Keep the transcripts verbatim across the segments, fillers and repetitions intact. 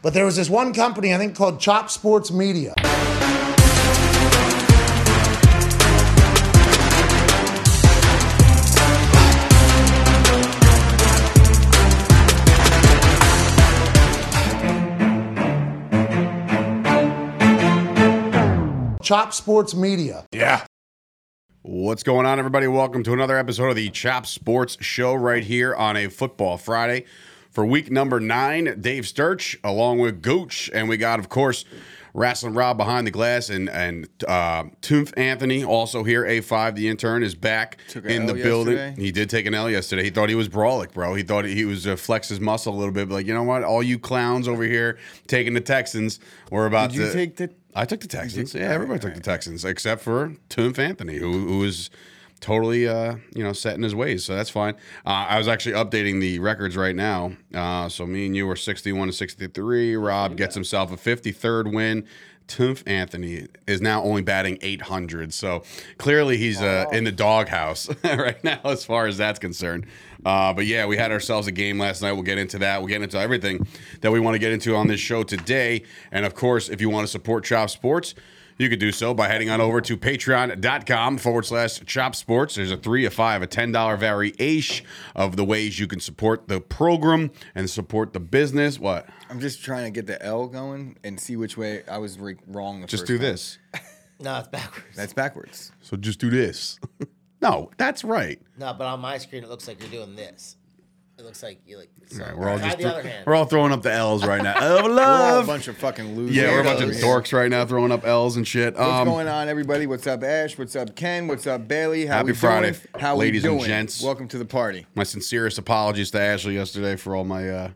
But there was this one company, I think, called Chop Sports Media. Chop Sports Media. Yeah. What's going on, everybody? Welcome to another episode of the Chop Sports Show right here on a Football Friday for week number nine. Dave Sturch along with Gooch. And we got, of course, Rasslin' Rob behind the glass and, and uh, Toomph Anthony also here. A five, the intern, is back in the building. He did take an L yesterday. He thought he was brolic, bro. He thought he was uh, flex his muscle a little bit. But like, you know what? All you clowns over here taking the Texans. We're about to take the I took the Texans. Yeah, everybody took the Texans, except for Toomph Anthony, who who is totally, uh, you know, set in his ways. So that's fine. Uh, I was actually updating the records right now. Uh, so me and you were sixty-one to sixty-three. Rob gets himself a fifty-third win. Toomph Anthony is now only batting eight hundred. So clearly he's uh, in the doghouse right now as far as that's concerned. Uh, but, yeah, we had ourselves a game last night. We'll get into that. We'll get into everything that we want to get into on this show today. And, of course, if you want to support Chop Sports, you could do so by heading on over to patreon.com forward slash Chop Sports. There's a three, a five, a ten dollar variation of the ways you can support the program and support the business. What? I'm just trying to get the L going and see which way I was re- wrong. The just first do time. This. No, it's backwards. That's backwards. So just do this. No, that's right. No, but on my screen, it looks like you're doing this. It looks like you like. So. All right, we're all just th- we're all throwing up the L's right now. Oh, love. We're all a bunch of fucking losers. Yeah, we're a bunch of dorks right now throwing up L's and shit. What's um, going on, everybody? What's up, Ash? What's up, Ken? What's up, Bailey? How happy we Friday, doing? How ladies we doing? And gents. Welcome to the party. My sincerest apologies to Ashley yesterday for all my uh,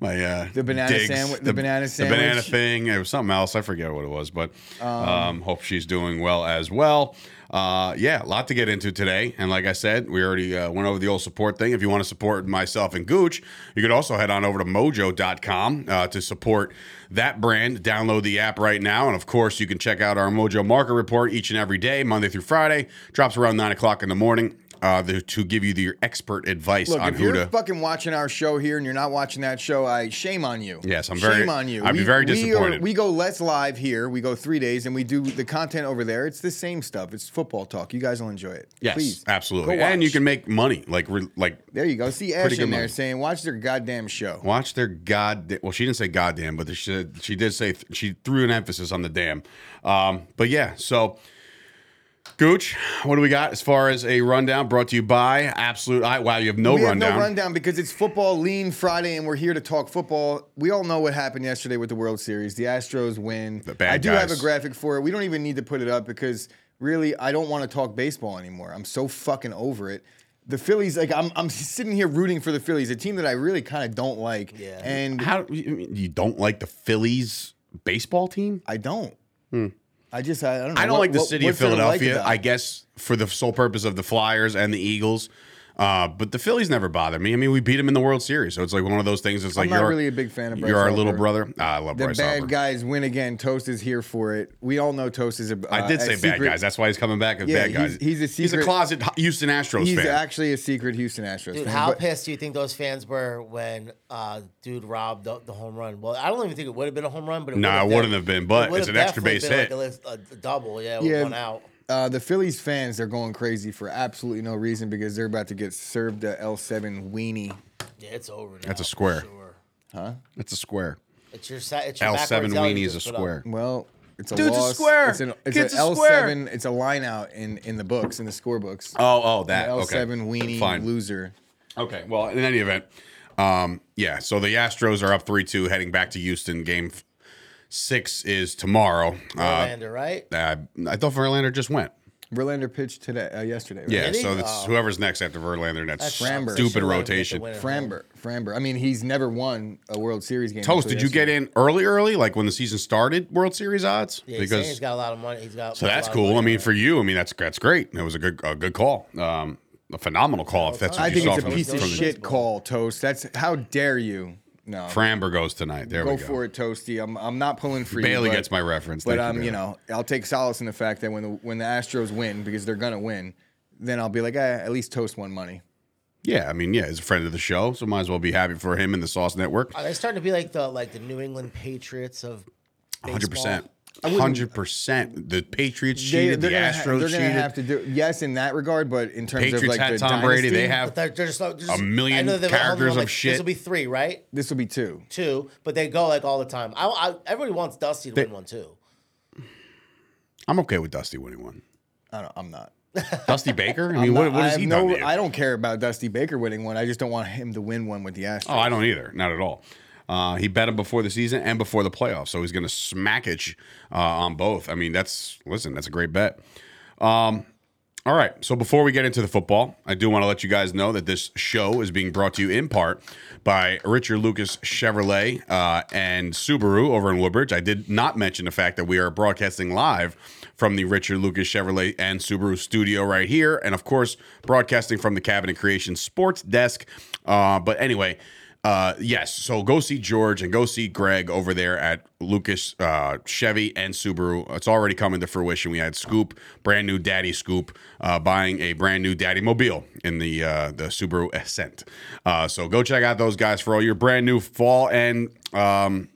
my uh, the banana digs. sandwich, the, the banana sandwich, the banana thing. It was something else. I forget what it was, but um, um, hope she's doing well as well. Uh, yeah, a lot to get into today. And like I said, we already uh, went over the old support thing. If you want to support myself and Gooch, you could also head on over to mojo dot com uh, to support that brand. Download the app right now. And, of course, you can check out our Mojo Market Report each and every day, Monday through Friday. Drops around nine o'clock in the morning. Uh, the, to give you the expert advice Look, on who to. Look, if you're fucking watching our show here and you're not watching that show, I shame on you. Yes, I'm very. Shame on you. I'd we, be very disappointed. We, are, we go less live here. We go three days and we do the content over there. It's the same stuff. It's football talk. You guys will enjoy it. Yes, please, absolutely. And you can make money. Like, re, like. There you go. See Ash in there money. Saying, "Watch their goddamn show." Watch their goddamn. Well, she didn't say goddamn, but she she did say th- she threw an emphasis on the damn. Um, but yeah, so. Gooch, what do we got as far as a rundown brought to you by Absolute Eyewear? Wow, you have no we rundown. We have no rundown because it's Football Lean Friday and we're here to talk football. We all know what happened yesterday with the World Series. The Astros win. The bad I do guys. have a graphic for it. We don't even need to put it up because, really, I don't want to talk baseball anymore. I'm so fucking over it. The Phillies, like, I'm I'm sitting here rooting for the Phillies, a team that I really kind of don't like. Yeah. And how you don't like the Phillies baseball team? I don't. Hmm. I just, I don't know. I don't what, like the city what, of Philadelphia, like I guess, for the sole purpose of the Flyers and the Eagles. Uh, but the Phillies never bother me. I mean, we beat them in the World Series. So it's like one of those things. It's like, I'm not you're really a big fan of Bryce You're our Harper. Little brother. Ah, I love the Bryce Harper. The bad guys win again. Toast is here for it. We all know Toast is a uh, I did say secret. Bad guys. That's why he's coming back as yeah, bad guys. He's, he's a secret. He's a closet Houston Astros he's fan. He's actually a secret Houston Astros dude, fan. How but, pissed do you think those fans were when uh, dude robbed the, the home run? Well, I don't even think it would have been a home run. But it No, nah, it wouldn't been. have been. But it it's an extra base hit. Like a, a double, yeah, yeah, one out. Uh, the Phillies fans, they're going crazy for absolutely no reason because they're about to get served a L seven weenie. Yeah, it's over now. That's a square. Sure. Huh? That's a square. It's your, it's your L seven weenie is a square. Up. Well, it's a Dude's loss. Dude, it's a square. It's an it's Kid's a L seven. Square. It's a line out in, in the books, in the score books. Oh, oh, that. An L seven okay. weenie Fine. Loser. Okay, well, in any event, um, yeah, so the Astros are up three two heading back to Houston game f- Six is tomorrow. Verlander, uh, right? Uh, I thought Verlander just went. Verlander pitched today, uh, yesterday. Right? Yeah, so that's oh. whoever's next after Verlander. That's, that's stupid rotation. Framber, Framber. I mean, he's never won a World Series game. Toast, did yesterday. You get in early, early, like when the season started? World Series odds? Yeah, he's, because, he's got a lot of money. He's got. So that's cool. I mean, for you, I mean, that's that's great. It was a good a good call. Um, a phenomenal call. If that's what I you think saw it's a from piece the, of shit baseball. Call, Toast. That's how dare you. No, Framber goes tonight. There go we go. Go for it, Toasty. I'm I'm not pulling for you. Bailey but, gets my reference. But I'm um, you know, I'll take solace in the fact that when the when the Astros win, because they're gonna win, then I'll be like, eh, at least Toast won money. Yeah, I mean, yeah, he's a friend of the show, so might as well be happy for him and the Sauce Network. Are they starting to be like the like the New England Patriots of baseball? one hundred percent. one hundred percent. The Patriots cheated, the Astros cheated. They're going to have to do, yes, in that regard, but in terms Patriots of like had the Tom dynasty, Brady, they have they're just, they're just, a million characters of like, shit. This will be three, right? This will be two. Two, but they go like all the time. I, I, everybody wants Dusty to they, win one too. I'm okay with Dusty winning one. I don't, I'm not. Dusty Baker? I mean, not, what, what is he no, done to I don't care about Dusty Baker winning one. I just don't want him to win one with the Astros. Oh, I don't either. Not at all. Uh, he bet him before the season and before the playoffs, so he's going to smack it uh, on both. I mean, that's listen, that's a great bet. Um, all right, so before we get into the football, I do want to let you guys know that this show is being brought to you in part by Richard Lucas Chevrolet uh, and Subaru over in Woodbridge. I did not mention the fact that we are broadcasting live from the Richard Lucas Chevrolet and Subaru studio right here, and of course, broadcasting from the Cabinet Creation Sports Desk. Uh, but anyway. Uh, yes, so go see George and go see Greg over there at Lucas uh, Chevy and Subaru. It's already coming to fruition. We had Scoop, brand new Daddy Scoop, uh, buying a brand new Daddy Mobile in the uh, the Subaru Ascent. Uh, so go check out those guys for all your brand new fall and um,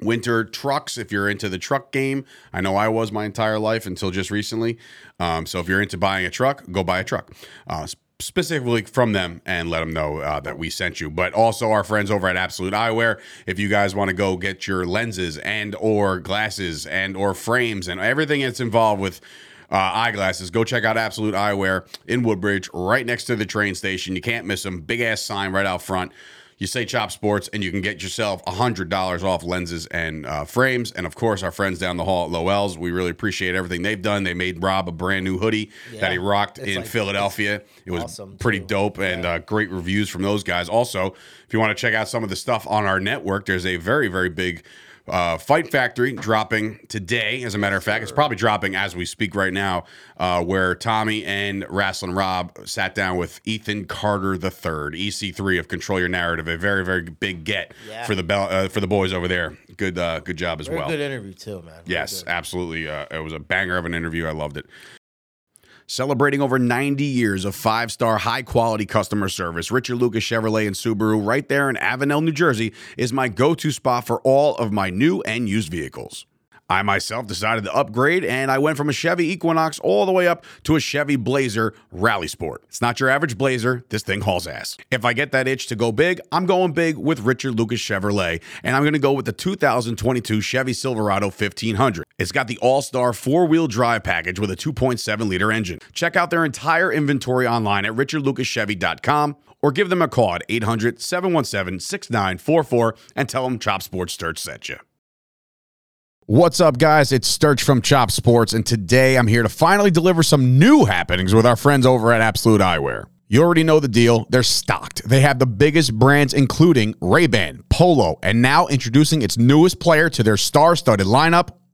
winter trucks. If you're into the truck game, I know I was my entire life until just recently. Um, so if you're into buying a truck, go buy a truck. Uh, specifically from them and let them know uh, that we sent you. But also our friends over at Absolute Eyewear, if you guys want to go get your lenses and or glasses and or frames and everything that's involved with uh, eyeglasses, go check out Absolute Eyewear in Woodbridge, right next to the train station. You can't miss them. Big ass sign right out front. You say Chop Sports and you can get yourself one hundred dollars off lenses and uh, frames. And, of course, our friends down the hall at Lowell's, we really appreciate everything they've done. They made Rob a brand-new hoodie yeah. that he rocked it's in like, Philadelphia. It was awesome pretty too. dope and yeah. uh, great reviews from those guys. Also, if you want to check out some of the stuff on our network, there's a very, very big uh, Fight Factory dropping today. As a matter of fact, sure. It's probably dropping as we speak right now, uh, where Tommy and Rasslin' Rob sat down with Ethan Carter the third, E C three of Control Your Narrative, a very, very big get yeah. for the be- uh, for the boys over there. Good uh, good job as Very well. Good interview too, man. Very yes, good. absolutely. Uh, it was a banger of an interview. I loved it. Celebrating over ninety years of five-star, high-quality customer service, Richard Lucas Chevrolet and Subaru right there in Avenel, New Jersey, is my go-to spot for all of my new and used vehicles. I myself decided to upgrade, and I went from a Chevy Equinox all the way up to a Chevy Blazer Rally Sport. It's not your average Blazer. This thing hauls ass. If I get that itch to go big, I'm going big with Richard Lucas Chevrolet, and I'm going to go with the two thousand twenty-two Chevy Silverado fifteen hundred. It's got the all-star four-wheel drive package with a two point seven liter engine. Check out their entire inventory online at richard lucas chevy dot com or give them a call at eight hundred, seven one seven, six nine four four and tell them Chop Sports Sturch sent you. What's up, guys? It's Sturch from Chop Sports, and today I'm here to finally deliver some new happenings with our friends over at Absolute Eyewear. You already know the deal. They're stocked. They have the biggest brands, including Ray-Ban, Polo, and now introducing its newest player to their star-studded lineup,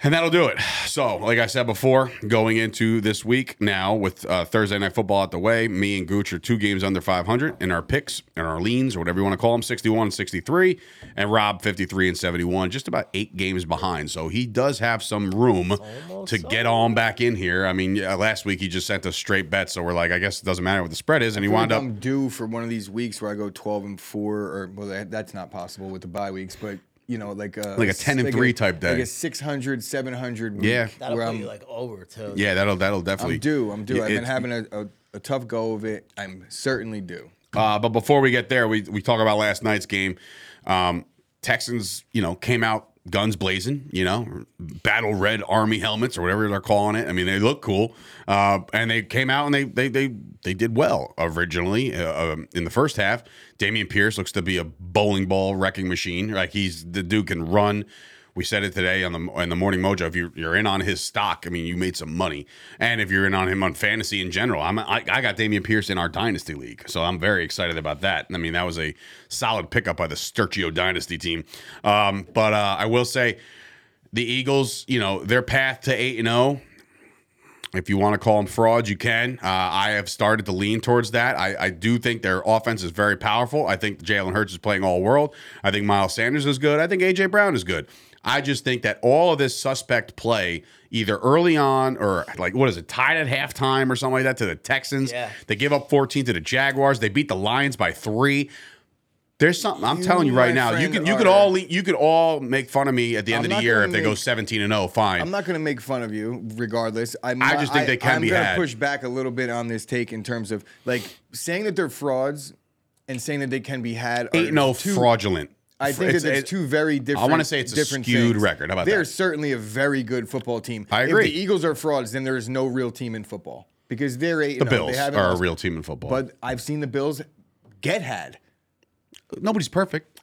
And that'll do it. So, like I said before, going into this week now with uh, Thursday Night Football out the way, me and Gooch are two games under five hundred in our picks and our leans or whatever you want to call them, sixty-one and sixty-three, and Rob fifty-three and seventy-one, just about eight games behind. So he does have some room Almost to so. get on back in here. I mean, yeah, last week he just sent us straight bets, so we're like, I guess it doesn't matter what the spread is, and he wound up. I'm due for one of these weeks where I go twelve and four, or well, that's not possible with the bye weeks, but. You know, like a, like a ten and like three a, type day, like a six hundred, seven hundred week. Yeah, that'll be like over too. Yeah, that'll that'll definitely. I'm due. I'm due. Yeah, I've been having a, a, a tough go of it. I'm certainly due. Uh, but before we get there, we we talk about last night's game. Um, Texans, you know, came out guns blazing. You know, battle red army helmets or whatever they're calling it. I mean, they look cool, uh, and they came out and they they they they did well originally uh, um, in the first half. Dameon Pierce looks to be a bowling ball wrecking machine. Like he's the dude can run We said it today on the in the Morning Mojo. If you're, you're in on his stock, I mean, you made some money. And if you're in on him on fantasy in general, I'm, I I got Damian Pierce in our Dynasty League. So I'm very excited about that. I mean, that was a solid pickup by the Sturchio Dynasty team. Um, but uh, I will say the Eagles, you know, their path to eight and oh, if you want to call them fraud, you can. Uh, I have started to lean towards that. I, I do think their offense is very powerful. I think Jalen Hurts is playing all world. I think Miles Sanders is good. I think A J. Brown is good. I just think that all of this suspect play, either early on or like, what is it, tied at halftime or something like that to the Texans. Yeah. They give up fourteen to the Jaguars. They beat the Lions by three. There's something I'm you, telling you right now. You can you could all you could all make fun of me at the end I'm of the year if make, they go seventeen and oh. Fine. I'm not going to make fun of you regardless. I'm I just I, think they can I'm be gonna had. I'm going to push back a little bit on this take in terms of like saying that they're frauds and saying that they can be had. Ain't no too, fraudulent. I think it's, that it's two very different. I want to say it's a skewed things. record. How about they're that? They're certainly a very good football team. I agree. If the Eagles are frauds, then there is no real team in football because they're eight. The no, Bills they are lost, a real team in football. But I've seen the Bills get had. Nobody's perfect.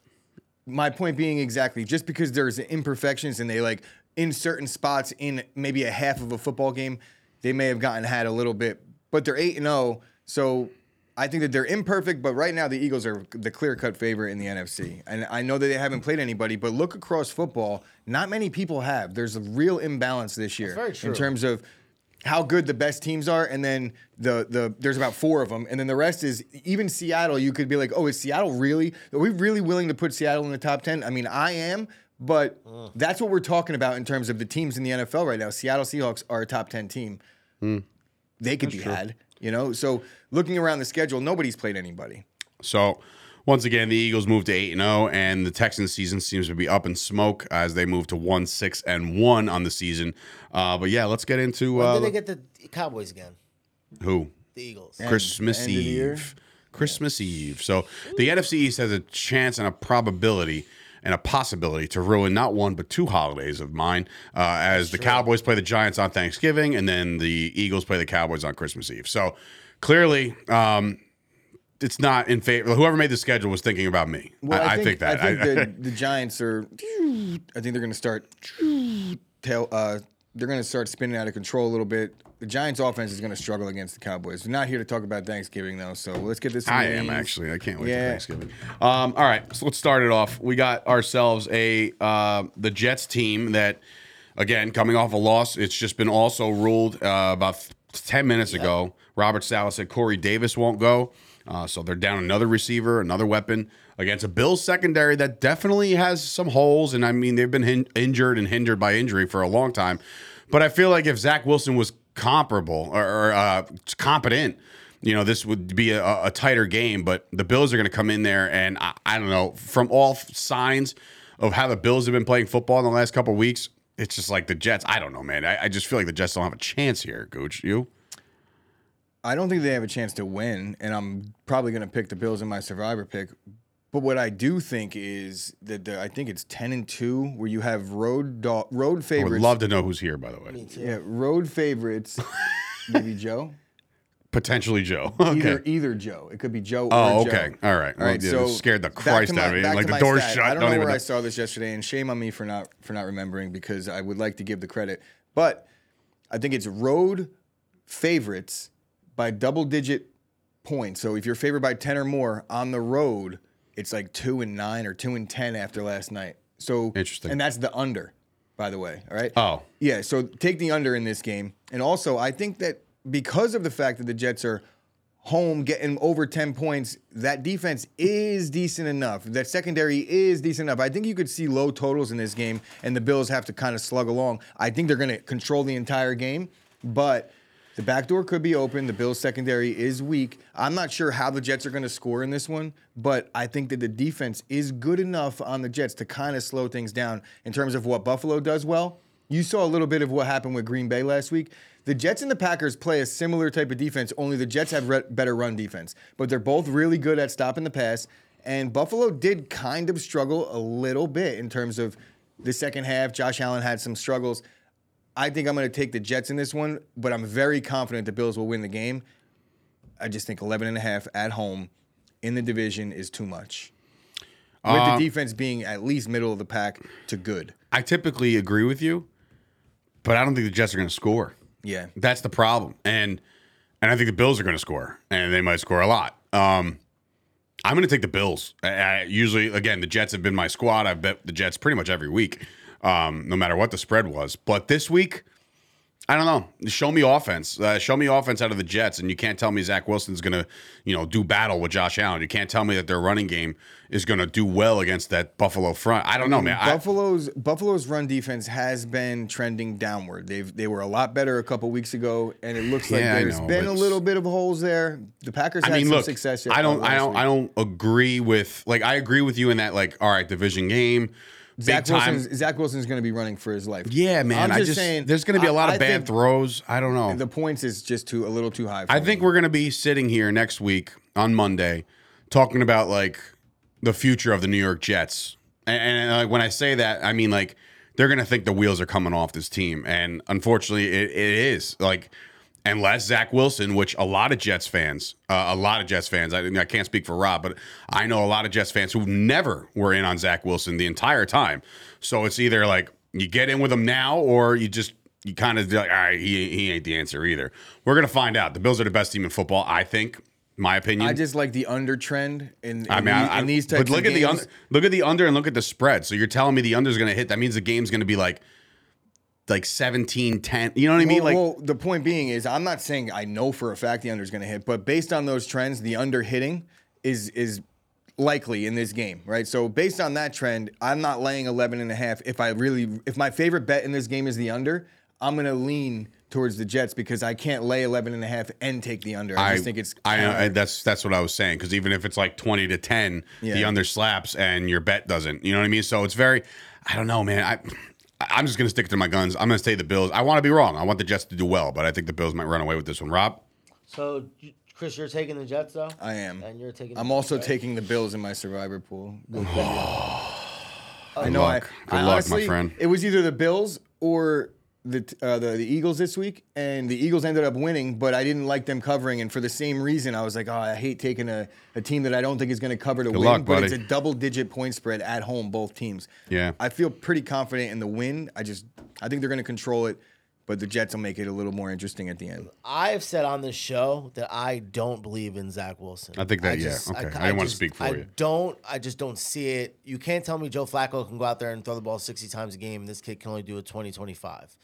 My point being exactly, just because there's imperfections and they like in certain spots in maybe a half of a football game, they may have gotten had a little bit, but they're eight and oh. So I think that they're imperfect, but right now the Eagles are the clear-cut favorite in the N F C. And I know that they haven't played anybody, but look across football, not many people have. There's a real imbalance this year. That's very true. In terms of how good the best teams are, and then the the there's about four of them, and then the rest is even Seattle. You could be like, oh, is Seattle really? Are we really willing to put Seattle in the top ten? I mean, I am, but uh. that's what we're talking about in terms of the teams in the N F L right now. Seattle Seahawks are a top ten team. Mm. They could that's be true. had, you know. So looking around the schedule, nobody's played anybody. So. Once again, the Eagles move to eight and oh, and the Texans' season seems to be up in smoke as they move to one six and one on the season. Uh, but, yeah, let's get into... Uh, when did they get the Cowboys again? Who? The Eagles. And Christmas Eve. Christmas yeah. Eve. So the N F C East has a chance and a probability and a possibility to ruin not one but two holidays of mine uh, as That's the true. Cowboys play the Giants on Thanksgiving, and then the Eagles play the Cowboys on Christmas Eve. So, clearly... Um, It's not in favor. Whoever made the schedule was thinking about me. Well, I, I, think, I think that. I think the, the Giants are. I think they're going to start. Tail, uh, they're going to start spinning out of control a little bit. The Giants' offense is going to struggle against the Cowboys. We're not here to talk about Thanksgiving though, so let's get this. I am actually. I can't wait yeah. for Thanksgiving. Um, all right, so let's start it off. We got ourselves a uh, the Jets team that, again, coming off a loss. It's just been also ruled uh, about ten minutes yeah. ago. Robert Saleh said Corey Davis won't go. Uh, so they're down another receiver, another weapon against a Bills secondary that definitely has some holes. And, I mean, they've been hin- injured and hindered by injury for a long time. But I feel like if Zach Wilson was comparable or, or uh, competent, you know, this would be a, a tighter game. But the Bills are going to come in there, and I, I don't know, from all signs of how the Bills have been playing football in the last couple of weeks, it's just like the Jets. I don't know, man. I, I just feel like the Jets don't have a chance here, Gooch. You? I don't think they have a chance to win, and I'm probably going to pick the Bills in my survivor pick. But what I do think is that the, I think it's ten and two where you have road do- road favorites. I would love to know who's here, by the way. Me too. Yeah, road favorites. Maybe Joe? Potentially Joe. Okay. Either, either Joe. It could be Joe oh, or Joe. Oh, okay. All right. All right. Well, so scared the Christ my, out of me. Like the door's stat. shut. I don't, don't know even where know. I saw this yesterday, and shame on me for not for not remembering because I would like to give the credit. But I think it's road favorites by double-digit points. So if you're favored by ten or more on the road, it's like two and nine or two and ten after last night. So interesting. And that's the under, by the way. All right. Oh. Yeah. So take the under in this game. And also, I think that because of the fact that the Jets are home getting over ten points, that defense is decent enough. That secondary is decent enough. I think you could see low totals in this game, and the Bills have to kind of slug along. I think they're going to control the entire game, but the back door could be open. The Bills' secondary is weak. I'm not sure how the Jets are going to score in this one, but I think that the defense is good enough on the Jets to kind of slow things down in terms of what Buffalo does well. You saw a little bit of what happened with Green Bay last week. The Jets and the Packers play a similar type of defense, only the Jets have re- better run defense. But they're both really good at stopping the pass, and Buffalo did kind of struggle a little bit in terms of the second half. Josh Allen had some struggles. I think I'm going to take the Jets in this one, but I'm very confident the Bills will win the game. I just think eleven and a half at home in the division is too much. With um, the defense being at least middle of the pack to good. I typically agree with you, but I don't think the Jets are going to score. Yeah. That's the problem. And and I think the Bills are going to score, and they might score a lot. Um, I'm going to take the Bills. I, I usually, again, the Jets have been my squad. I bet the Jets pretty much every week, um, no matter what the spread was. But this week, I don't know. Show me offense. Uh, show me offense out of the Jets, and you can't tell me Zach Wilson's going to, you know, do battle with Josh Allen. You can't tell me that their running game is going to do well against that Buffalo front. I don't know, man. Buffalo's I, Buffalo's run defense has been trending downward. They've they were a lot better a couple weeks ago, and it looks like yeah, there's know, been a little bit of holes there. The Packers I had mean, some look, success. I don't. I don't. Week. I don't agree with like I agree with you in that like all right division game. Zach Wilson's, Zach Wilson's going to be running for his life. Yeah, man. I'm just, I just saying there's going to be a lot I, of I bad throws. I don't know. The points is just too a little too high. For I me. think we're going to be sitting here next week on Monday talking about like the future of the New York Jets. And, and like, when I say that, I mean like they're going to think the wheels are coming off this team, and unfortunately, it, it is like unless Zach Wilson, which a lot of Jets fans, uh, a lot of Jets fans, I, I can't speak for Rob, but I know a lot of Jets fans who never were in on Zach Wilson the entire time. So it's either like you get in with him now or you just you kind of like, all right, he, he ain't the answer either. We're going to find out. The Bills are the best team in football, I think, my opinion. I just like the under trend in, in, I mean, the, I, I, in these types but look of at games. The under, look at the under and look at the spread. So you're telling me the under is going to hit. That means the game's going to be like, Like seventeen ten, you know what I mean? Well, like, well, the point being is I'm not saying I know for a fact the under is going to hit, but based on those trends, the under hitting is is likely in this game, right? So based on that trend, I'm not laying eleven and a half. If I really, if my favorite bet in this game is the under, I'm going to lean towards the Jets because I can't lay eleven and a half and take the under. I, I just think it's I, I that's that's what I was saying, because even if it's like twenty to ten, yeah. the under slaps and your bet doesn't. You know what I mean? So it's very, I don't know, man. I. I'm just going to stick to my guns. I'm going to say the Bills. I want to be wrong. I want the Jets to do well, but I think the Bills might run away with this one. Rob? So, Chris, you're taking the Jets, though? I am. And you're taking the I'm Jets, also right? taking the Bills in my survivor pool. I know. Luck. I, Good I luck, honestly, my friend. It was either the Bills or the, uh, the the Eagles this week, and the Eagles ended up winning, but I didn't like them covering, and for the same reason, I was like, oh, I hate taking a, a team that I don't think is going to cover to Good win, luck, but buddy. It's a double-digit point spread at home, both teams. Yeah. I feel pretty confident in the win. I just I think they're going to control it, but the Jets will make it a little more interesting at the end. I've said on this show that I don't believe in Zach Wilson. I think that, I just, yeah, okay. I, I didn't I want just, to speak for I you. I don't. I just don't see it. You can't tell me Joe Flacco can go out there and throw the ball sixty times a game, and this kid can only do it twenty, twenty-five.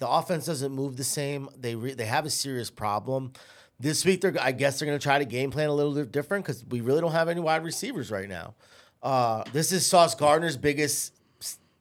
The offense doesn't move the same. They re- they have a serious problem. This week, they're I guess they're going to try to game plan a little bit different because we really don't have any wide receivers right now. Uh, this is Sauce Gardner's biggest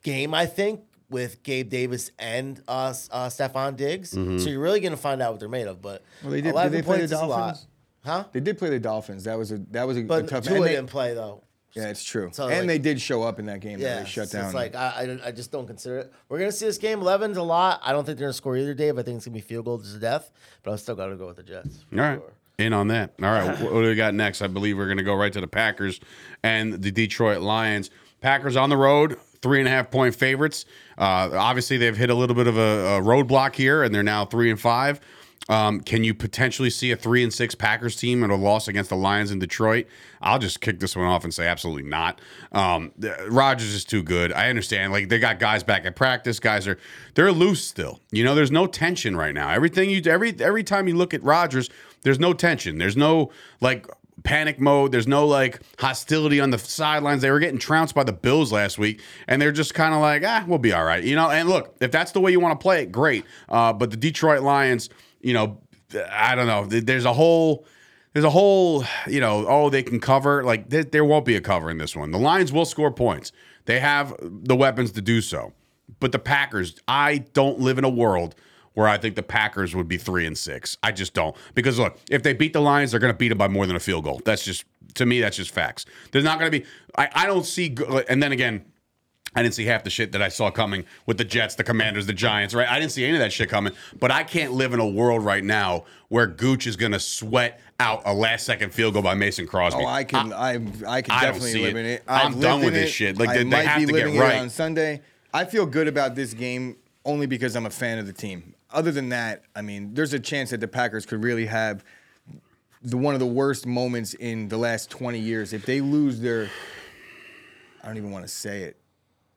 game, I think, with Gabe Davis and uh, uh, Stephon Diggs. Mm-hmm. So you're really going to find out what they're made of. But well, they did, did they play the Dolphins? Huh? They did play the Dolphins. That was a that was a, but a tough game. But Tua didn't play, though. Yeah, it's true. So, and like, they did show up in that game. Yeah, that they shut so down. It's like, I, I just don't consider it. We're going to see this game. eleven's a lot. I don't think they're going to score either, Dave. I think it's going to be field goals to death. But I'm still going to go with the Jets. All right. Sure. In on that. All right. What do we got next? I believe we're going to go right to the Packers and the Detroit Lions. Packers on the road, three and a half point favorites. Uh, obviously, they've hit a little bit of a, a roadblock here, and they're now three and five. Um, can you potentially see a three and six Packers team at a loss against the Lions in Detroit? I'll just kick this one off and say absolutely not. Um, Rodgers is too good. I understand. Like, they got guys back at practice. Guys are they're loose still. You know, there's no tension right now. Everything you every every time you look at Rodgers, there's no tension. There's no like panic mode. There's no like hostility on the sidelines. They were getting trounced by the Bills last week, and they're just kind of like, ah, we'll be all right. You know. And look, if that's the way you want to play it, great. Uh, but the Detroit Lions. You know, I don't know. There's a whole, there's a whole, you know, oh, they can cover. Like, there, there won't be a cover in this one. The Lions will score points. They have the weapons to do so. But the Packers, I don't live in a world where I think the Packers would be three and six. I just don't. Because, look, if they beat the Lions, they're going to beat them by more than a field goal. That's just, to me, that's just facts. There's not going to be, I, I don't see, and then again, I didn't see half the shit that I saw coming with the Jets, the Commanders, the Giants, right? I didn't see any of that shit coming. But I can't live in a world right now where Gooch is going to sweat out a last-second field goal by Mason Crosby. Oh, I can I, I, I can definitely I live it. in it. I've I'm done with this it. shit. Like, I they, might they have be to living get right. It on Sunday. I feel good about this game only because I'm a fan of the team. Other than that, I mean, there's a chance that the Packers could really have the one of the worst moments in the last twenty years. If they lose their I don't even want to say it.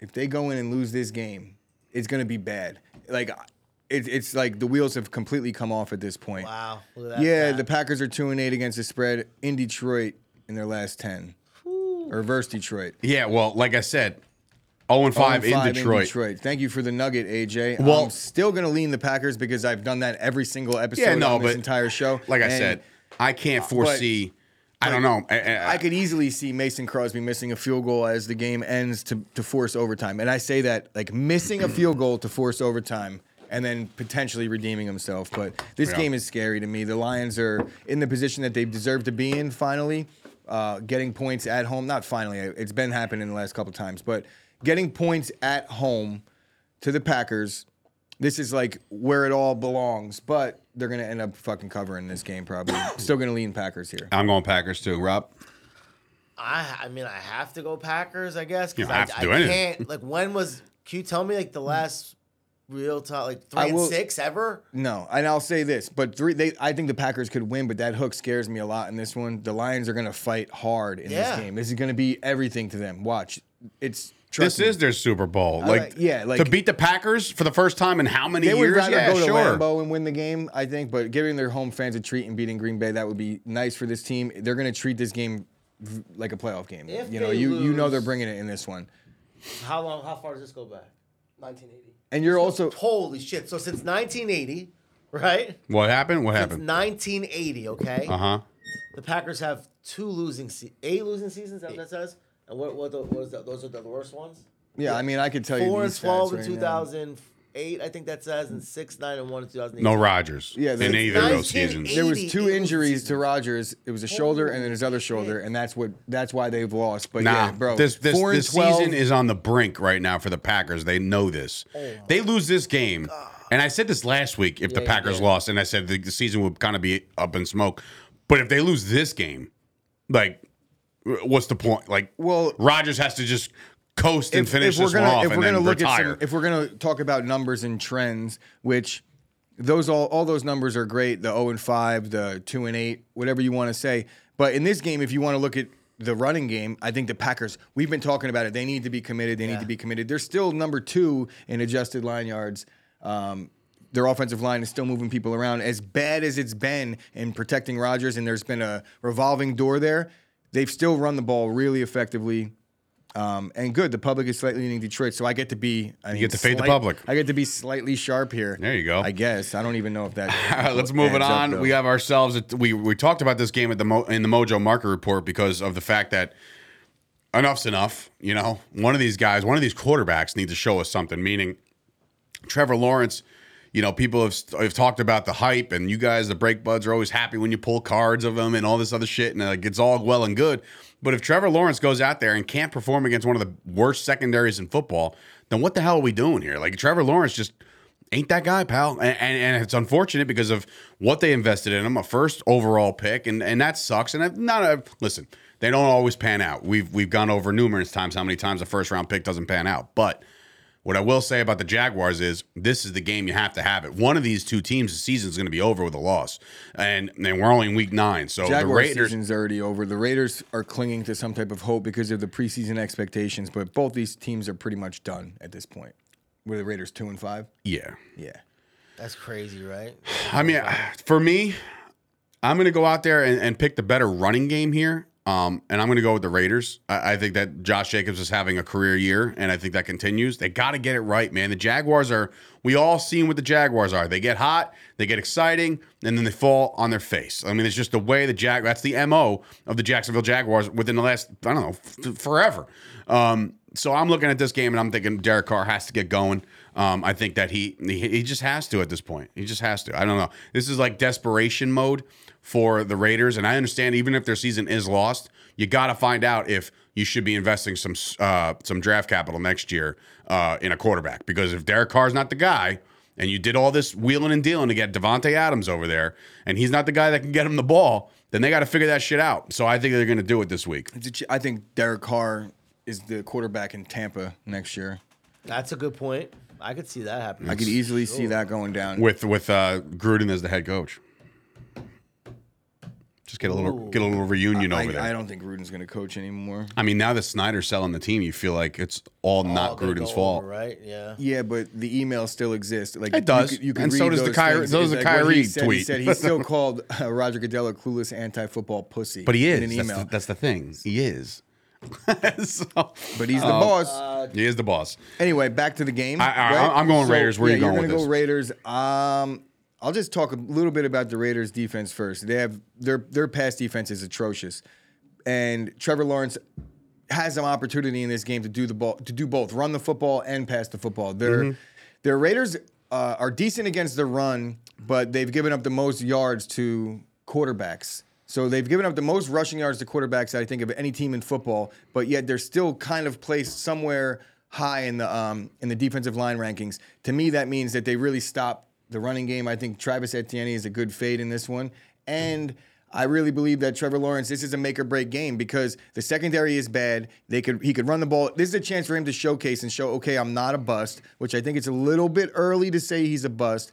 If they go in and lose this game, it's going to be bad. Like, it, it's like the wheels have completely come off at this point. Wow. Look at that yeah, guy. The Packers are two and eight against the spread in Detroit in their last ten. Ooh. Or versus Detroit. Yeah, well, like I said, oh and five in Detroit. in Detroit. Thank you for the nugget, A J. Well, I'm still going to lean the Packers because I've done that every single episode yeah, no, on this entire show. Like and I said, I can't foresee... But, I don't know. I, I, I could easily see Mason Crosby missing a field goal as the game ends to, to force overtime. And I say that, like, missing a field goal to force overtime and then potentially redeeming himself. But this yeah. game is scary to me. The Lions are in the position that they deserve to be in finally, uh, getting points at home. Not finally. It's been happening the last couple of times. But getting points at home to the Packers, this is, like, where it all belongs. But they're going to end up fucking covering this game probably. Still going to lean Packers here. I'm going Packers too. Rob? I I mean, I have to go Packers, I guess. You don't I, have to do I anything. Can't. Like, when was – can you tell me, like, the last real time, like, three I and will, six ever? No, and I'll say this. But three, they, I think the Packers could win, but that hook scares me a lot in this one. The Lions are going to fight hard in yeah. this game. This is going to be everything to them. Watch. It's – Trust this me. Is their Super Bowl. Like, like, yeah, like, to beat the Packers for the first time in how many years? They would years? rather yeah, go to sure. Lambeau and win the game, I think, but giving their home fans a treat and beating Green Bay, that would be nice for this team. They're going to treat this game v- like a playoff game. If you know, you, lose, you know they're bringing it in this one. How long? How far does this go back? nineteen eighty. And you're so, also... Holy shit. So since nineteen eighty, right? What happened? What since happened? nineteen eighty, okay? Uh-huh. The Packers have two losing... Se- eight losing seasons? Is that what that says? And what what, the, what is that? Those are the worst ones? Yeah, yeah. I mean, I could tell you Four and twelve in two thousand eight, I think that says, and six, nine, and one in two thousand eight. No Rodgers. Yeah, in either of those seasons. There was two injuries to Rodgers. It was a shoulder and then his other shoulder, and that's what that's why they've lost. But nah, yeah, bro, this this, this season is on the brink right now for the Packers. They know this. Oh, they lose this game. God. And I said this last week if yeah, the Packers yeah. lost, and I said the, the season would kind of be up in smoke. But if they lose this game, like, what's the point? Like, well, Rodgers has to just coast and if, finish if this gonna, one off if and then look retire. At some, if we're going to talk about numbers and trends, which those all all those numbers are great, the oh and five, the two and eight, whatever you want to say. But in this game, if you want to look at the running game, I think the Packers, we've been talking about it. They need to be committed. They yeah. need to be committed. They're still number two in adjusted line yards. Um Their offensive line is still moving people around. As bad as it's been in protecting Rodgers, and there's been a revolving door there, they've still run the ball really effectively, um, and good. The public is slightly leaning Detroit, so I get to be. I you mean, get to fade slight, the public. I get to be slightly sharp here. There you go. I guess I don't even know if that. All right, let's move it on. Up, we have ourselves. A, we we talked about this game at the Mo, in the Mojo Market Report because of the fact that enough's enough. You know, one of these guys, one of these quarterbacks, needs to show us something. Meaning, Trevor Lawrence. You know, people have have talked about the hype, and you guys, the break buds, are always happy when you pull cards of them and all this other shit, and like, it's all well and good. But if Trevor Lawrence goes out there and can't perform against one of the worst secondaries in football, then what the hell are we doing here? Like, Trevor Lawrence just ain't that guy, pal. And, and, and it's unfortunate because of what they invested in him, a first overall pick, and, and that sucks. And I've not a, listen, they don't always pan out. We've we've gone over numerous times how many times a first round pick doesn't pan out, but. What I will say about the Jaguars is this is the game you have to have it. One of these two teams, the season's going to be over with a loss, and, and we're only in week nine. So Jaguars the Raiders' season's already over. The Raiders are clinging to some type of hope because of the preseason expectations, but both these teams are pretty much done at this point. Were the Raiders two and five? Yeah, yeah, that's crazy, right? I mean, for me, I'm going to go out there and, and pick the better running game here. Um, and I'm going to go with the Raiders. I, I think that Josh Jacobs is having a career year, and I think that continues. They got to get it right, man. The Jaguars are – we all seen what the Jaguars are. They get hot, they get exciting, and then they fall on their face. I mean, it's just the way the Jag- – that's the M O of the Jacksonville Jaguars within the last, I don't know, f- forever. Um, so I'm looking at this game, and I'm thinking Derek Carr has to get going. Um, I think that he, he he just has to at this point. He just has to. I don't know. This is like desperation mode for the Raiders, and I understand even if their season is lost, you got to find out if you should be investing some uh, some draft capital next year uh, in a quarterback, because if Derek Carr's not the guy and you did all this wheeling and dealing to get Devontae Adams over there and he's not the guy that can get him the ball, then they got to figure that shit out. So I think they're going to do it this week. I think Derek Carr is the quarterback in Tampa next year. That's a good point. I could see that happening. I could easily see that going down. With with uh, Gruden as the head coach. Just get a little Ooh. get a little reunion I, over I, there. I don't think Gruden's going to coach anymore. I mean, now that Snyder's selling the team, you feel like it's all oh, not Gruden's fault, over, right? Yeah, yeah, but the emails still exist. Like it does, you could, you could and read so does those the Kyrie. Those the like Kyrie he said, tweet. He said he still called uh, Roger Goodell a clueless anti-football pussy. But he is. In an email. That's, the, that's the thing. He is. so, but he's the uh, boss. Uh, he is the boss. Anyway, back to the game. I, I, right? I'm going so, Raiders. Where yeah, are you going with this? You're going to go Raiders. Um. I'll just talk a little bit about the Raiders' defense first. They have their their pass defense is atrocious, and Trevor Lawrence has an opportunity in this game to do the ball to do both run the football and pass the football. Their mm-hmm. their Raiders uh, are decent against the run, but they've given up the most yards to quarterbacks. So they've given up the most rushing yards to quarterbacks I think of any team in football. But yet they're still kind of placed somewhere high in the um, in the defensive line rankings. To me, that means that they really stopped the running game. I think Travis Etienne is a good fade in this one. And I really believe that Trevor Lawrence, this is a make or break game because the secondary is bad. They could He could run the ball. This is a chance for him to showcase and show, okay, I'm not a bust, which I think it's a little bit early to say he's a bust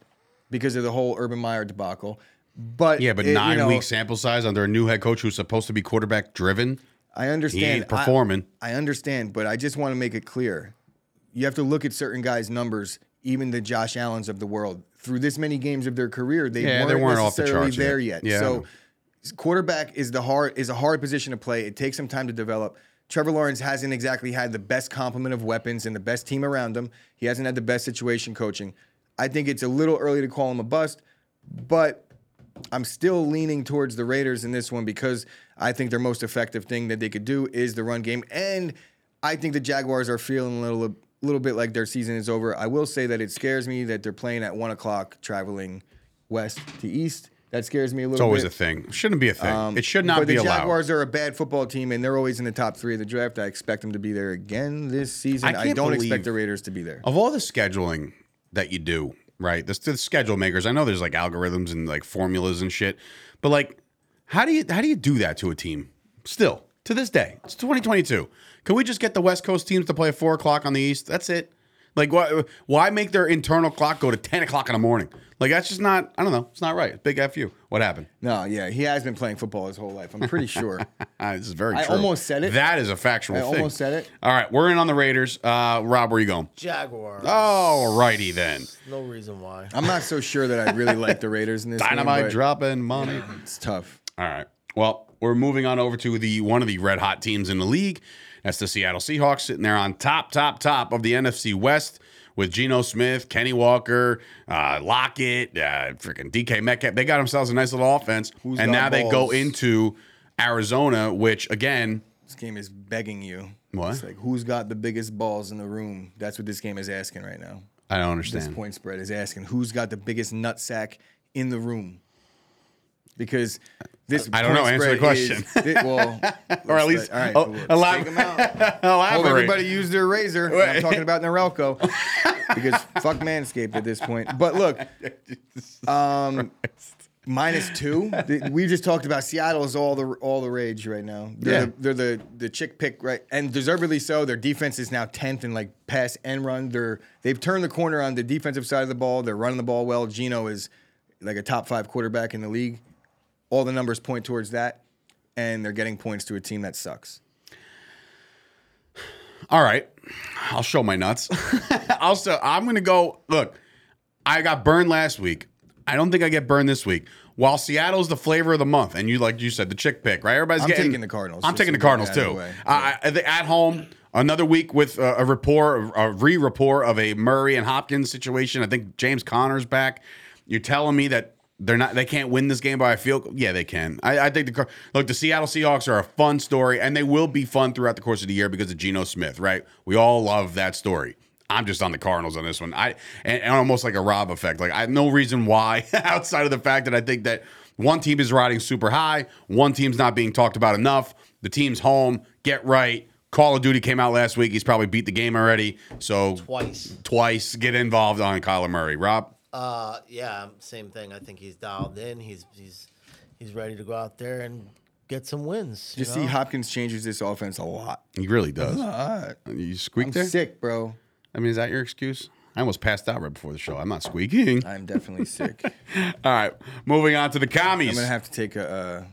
because of the whole Urban Meyer debacle. But Yeah, but it, nine you know, week sample size under a new head coach who's supposed to be quarterback driven. I understand. He ain't performing. I, I understand, but I just want to make it clear. You have to look at certain guys' numbers, even the Josh Allens of the world. Through this many games of their career, they yeah, weren't, they weren't necessarily off the there yet. yet. Yeah. So quarterback is the hard is a hard position to play. It takes some time to develop. Trevor Lawrence hasn't exactly had the best complement of weapons and the best team around him. He hasn't had the best situation coaching. I think it's a little early to call him a bust, but I'm still leaning towards the Raiders in this one because I think their most effective thing that they could do is the run game. And I think the Jaguars are feeling a little A little bit like their season is over. I will say that it scares me that they're playing at one o'clock, traveling west to east. That scares me a little bit. It's always bit. a thing. It shouldn't be a thing. Um, it should not be allowed. But the Jaguars are a bad football team, and they're always in the top three of the draft. I expect them to be there again this season. I, I don't expect the Raiders to be there. Of all the scheduling that you do, right, the, the schedule makers, I know there's like algorithms and like formulas and shit, but like how do you how do you do that to a team still? To this day, it's twenty twenty-two. Can we just get the West Coast teams to play at four o'clock on the East? That's it. Like, why, why make their internal clock go to ten o'clock in the morning? Like, that's just not. I don't know. It's not right. Big F you. What happened? No, yeah, he has been playing football his whole life. I'm pretty sure. This is very. I true. almost said it. That is a factual I thing. I almost said it. All right, we're in on the Raiders. Uh, Rob, where are you going? Jaguars. All righty then. No reason why. I'm not so sure that I really like the Raiders in this. Dynamite game, dropping money. Yeah, it's tough. All right. Well. We're moving on over to the one of the red hot teams in the league. That's the Seattle Seahawks sitting there on top, top, top of the N F C West with Geno Smith, Kenny Walker, uh, Lockett, uh, freaking D K Metcalf. They got themselves a nice little offense, Who's and now balls? they go into Arizona, which again, this game is begging you. What? It's like who's got the biggest balls in the room? That's what this game is asking right now. I don't understand. This point spread is asking who's got the biggest nutsack in the room. Because this I don't know. Answer the question. Is, it, well, or at least right, oh, we'll elaborate. Them out. Elaborate. Hope everybody used their razor. I'm talking about Norelco because fuck Manscaped at this point. But look, um, minus two. We just talked about Seattle is all the all the rage right now. They're, yeah. the, they're the the chick pick right, and deservedly so. Their defense is now tenth in like pass and run. They're they've turned the corner on the defensive side of the ball. They're running the ball well. Geno is like a top five quarterback in the league. All the numbers point towards that, and they're getting points to a team that sucks. All right. I'll show my nuts. also, I'm going to go. Look, I got burned last week. I don't think I get burned this week. While Seattle's the flavor of the month, and you like you said, the chick pick, right? Everybody's I'm getting. I'm taking the Cardinals. I'm taking the Cardinals, too. Yeah. I, I, at home, another week with a, a rapport, a re-rapport of a Murray and Hopkins situation. I think James Conner's back. You're telling me that. They're not. They can't win this game by a field goal. Yeah, they can. I, I think the look. The Seattle Seahawks are a fun story, and they will be fun throughout the course of the year because of Geno Smith. Right? We all love that story. I'm just on the Cardinals on this one. I and, and almost like a Rob effect. Like I have no reason why outside of the fact that I think that one team is riding super high, one team's not being talked about enough. The team's home. Get right. Call of Duty came out last week. He's probably beat the game already. So twice. Twice. Get involved on Kyler Murray. Rob. Uh yeah, same thing. I think he's dialed in. He's he's he's ready to go out there and get some wins. You, you see, Hopkins changes this offense a lot. He really does. A lot. You squeaked I'm there? Sick, bro. I mean, is that your excuse? I almost passed out right before the show. I'm not squeaking. I'm definitely sick. All right, moving on to the commies. I'm gonna have to take a. Uh,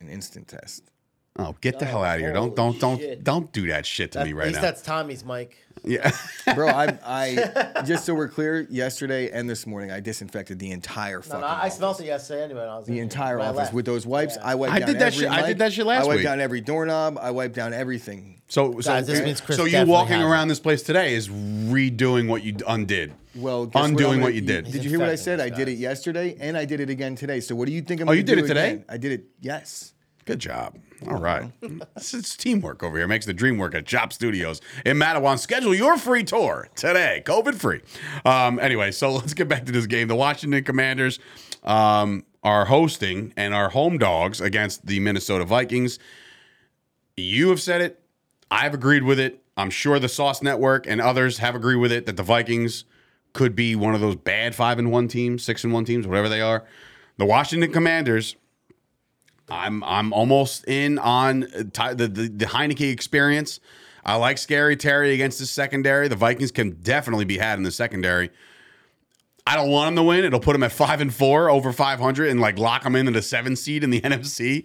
an instant test. Oh, get the oh, hell out of here! Don't don't don't shit. don't do that shit to that, me right now. At least now. That's Tommy's mic. Yeah, bro. I I just so we're clear, yesterday and this morning, I disinfected the entire fucking. No, no, I smelled it yesterday anyway. When I was the entire office left. With those wipes. Yeah. I wiped. I down did that every shit. Mic. I did that shit last week. I wiped week. down every doorknob. I wiped down everything. So Guys, so this means Chris so you walking happened. around this place today is redoing what you undid. Well, undoing what, what you did. Did you hear what I said? I did it yesterday and I did it again today. So what do you think I'm? Oh, you did it today? I did it. Yes. Good job. All right. It's, it's teamwork over here. Makes the dream work at Chop Studios in Mattawan. Schedule your free tour today, COVID-free. Um, anyway, so let's get back to this game. The Washington Commanders um, are hosting and are home dogs against the Minnesota Vikings. You have said it. I've agreed with it. I'm sure the Sauce Network and others have agreed with it, that the Vikings could be one of those bad five and one teams, six and one teams, whatever they are. The Washington Commanders... I'm I'm almost in on the, the, the Heineke experience. I like Scary Terry against the secondary. The Vikings can definitely be had in the secondary. I don't want them to win. It'll put them at five and four, over five hundred, and like lock them into the seventh seed in the N F C.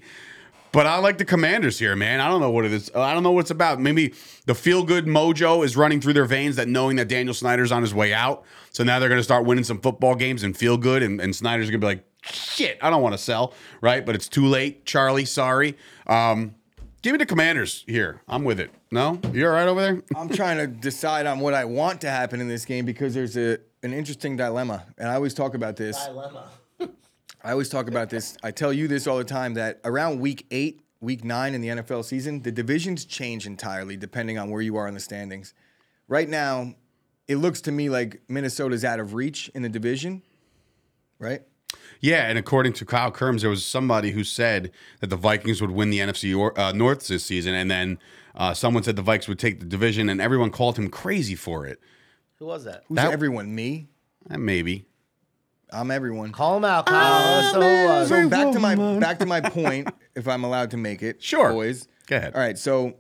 But I like the Commanders here, man. I don't know what it is. I don't know what it's about. Maybe the feel-good mojo is running through their veins, that knowing that Daniel Snyder's on his way out. So now they're going to start winning some football games and feel good, and, and Snyder's going to be like, shit, I don't want to sell, right? But it's too late, Charlie. Sorry. Um, give me the Commanders here. I'm with it. No? You all right over there? I'm trying to decide on what I want to happen in this game because there's a an interesting dilemma. And I always talk about this. Dilemma. I always talk about this. I tell you this all the time, that around week eight, week nine in the N F L season, the divisions change entirely depending on where you are in the standings. Right now, it looks to me like Minnesota's out of reach in the division, right? Yeah, and according to Kyle Kerms, there was somebody who said that the Vikings would win the N F C or, uh, North this season, and then uh, someone said the Vikes would take the division, and everyone called him crazy for it. Who was that? Who's that, everyone? Me? Uh, maybe. I'm everyone. Call him out, Kyle. So, uh, so back to my back to my point, if I'm allowed to make it. Sure. Boys. Go ahead. All right, so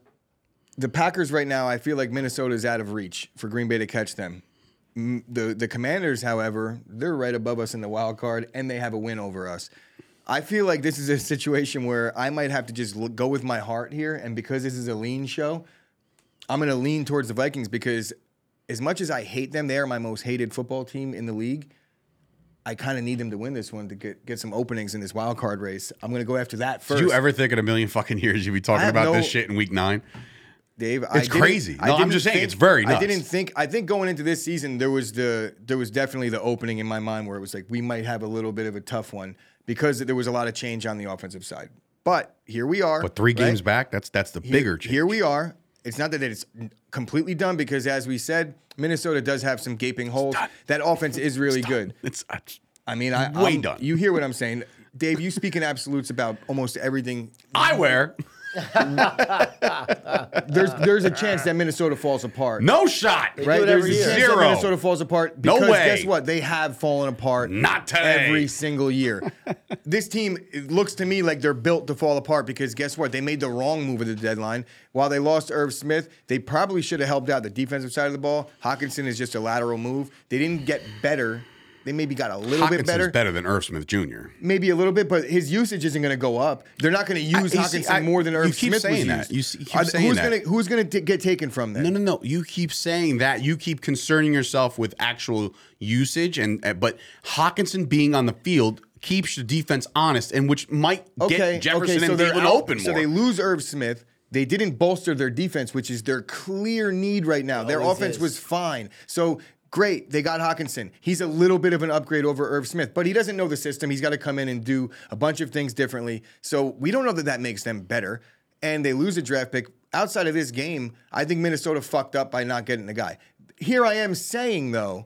the Packers right now, I feel like Minnesota is out of reach for Green Bay to catch them. The the Commanders, however, they're right above us in the wild card, and they have a win over us. I feel like this is a situation where I might have to just l- go with my heart here, and because this is a lean show, I'm going to lean towards the Vikings because as much as I hate them, they are my most hated football team in the league. I kind of need them to win this one to get, get some openings in this wild card race. I'm going to go after that first. Did you ever think in a million fucking years you'd be talking about no- this shit in week nine? Dave, it's I crazy. No, I I'm just saying think, it's very nuts. I didn't think. I think going into this season, there was the there was definitely the opening in my mind where it was like we might have a little bit of a tough one because there was a lot of change on the offensive side. But here we are. But three right? games back, that's that's the here, bigger change. Here we are. It's not that it's completely done because, as we said, Minnesota does have some gaping holes. That offense is really it's good. It's, it's I mean, I way I'm, done. You hear what I'm saying, Dave? You speak in absolutes about almost everything. Eyewear. there's there's a chance that Minnesota falls apart. No shot. They right? There's a year. chance Zero. that Minnesota falls apart because no way. Guess what? They have fallen apart Not today. every single year. This team, it looks to me like they're built to fall apart because guess what? They made the wrong move at the deadline. While they lost Irv Smith, they probably should have helped out the defensive side of the ball. Hockenson is just a lateral move. They didn't get better. They maybe got a little Hawkinson's bit better. better than Irv Smith Junior Maybe a little bit, but his usage isn't going to go up. They're not going to use I, Hockenson see, I, more than Irv Smith was used. You keep saying that. You keep Are, saying who's that. Gonna, who's going to get taken from that? No, no, no. You keep saying that. You keep concerning yourself with actual usage, and uh, but Hockenson being on the field keeps the defense honest, and which might okay, get Jefferson okay, so and Thielen open so more. So they lose Irv Smith. They didn't bolster their defense, which is their clear need right now. It their offense is. was fine. So... Great, they got Hockenson. He's a little bit of an upgrade over Irv Smith, but he doesn't know the system. He's got to come in and do a bunch of things differently. So we don't know that that makes them better, and they lose a draft pick. Outside of this game, I think Minnesota fucked up by not getting the guy. Here I am saying, though,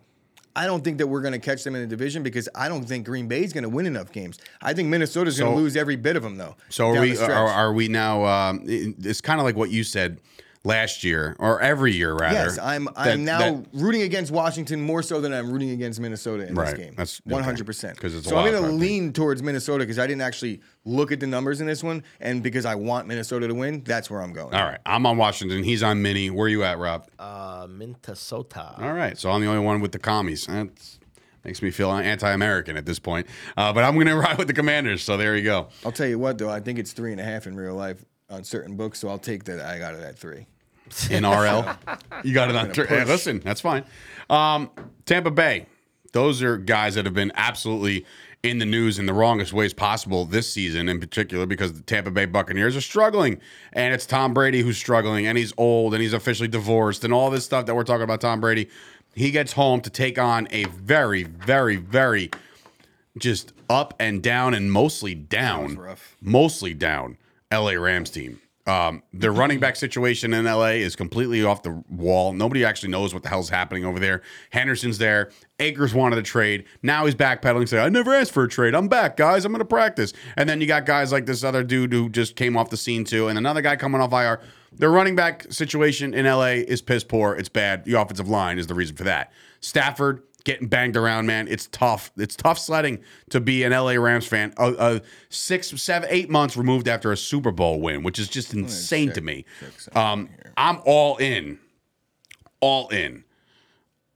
I don't think that we're going to catch them in the division because I don't think Green Bay's going to win enough games. I think Minnesota's so, going to lose every bit of them, though. So are we, are, are we now um, – it's kind of like what you said – last year, or every year, rather. Yes, I'm that, I'm now that, rooting against Washington more so than I'm rooting against Minnesota in right, this game. That's one hundred percent. Okay, it's so I'm going to lean towards Minnesota because I didn't actually look at the numbers in this one, and because I want Minnesota to win, that's where I'm going. All right, I'm on Washington. He's on Minnie. Where are you at, Rob? Uh, Minnesota. All right, so I'm the only one with the commies. That's Makes me feel anti-American at this point. Uh, but I'm going to ride with the Commanders, so there you go. I'll tell you what, though. I think it's three and a half in real life on certain books, so I'll take that. I got it at three. In R L? You got it on three. Hey, listen, that's fine. Um, Tampa Bay. Those are guys that have been absolutely in the news in the wrongest ways possible this season in particular because the Tampa Bay Buccaneers are struggling. And it's Tom Brady who's struggling, and he's old, and he's officially divorced, and all this stuff that we're talking about Tom Brady. He gets home to take on a very, very, very just up and down and mostly down, mostly down L A Rams team. Um, their running back situation in L A is completely off the wall. Nobody actually knows what the hell's happening over there. Henderson's there. Akers wanted a trade. Now he's backpedaling, saying, I never asked for a trade. I'm back, guys. I'm going to practice. And then you got guys like this other dude who just came off the scene, too, and another guy coming off I R. Their running back situation in L A is piss poor. It's bad. The offensive line is the reason for that. Stafford getting banged around, man. It's tough. It's tough sledding to be an L A Rams fan. Uh, uh, six, seven, eight months removed after a Super Bowl win, which is just insane check, to me. Um, I'm all in, all in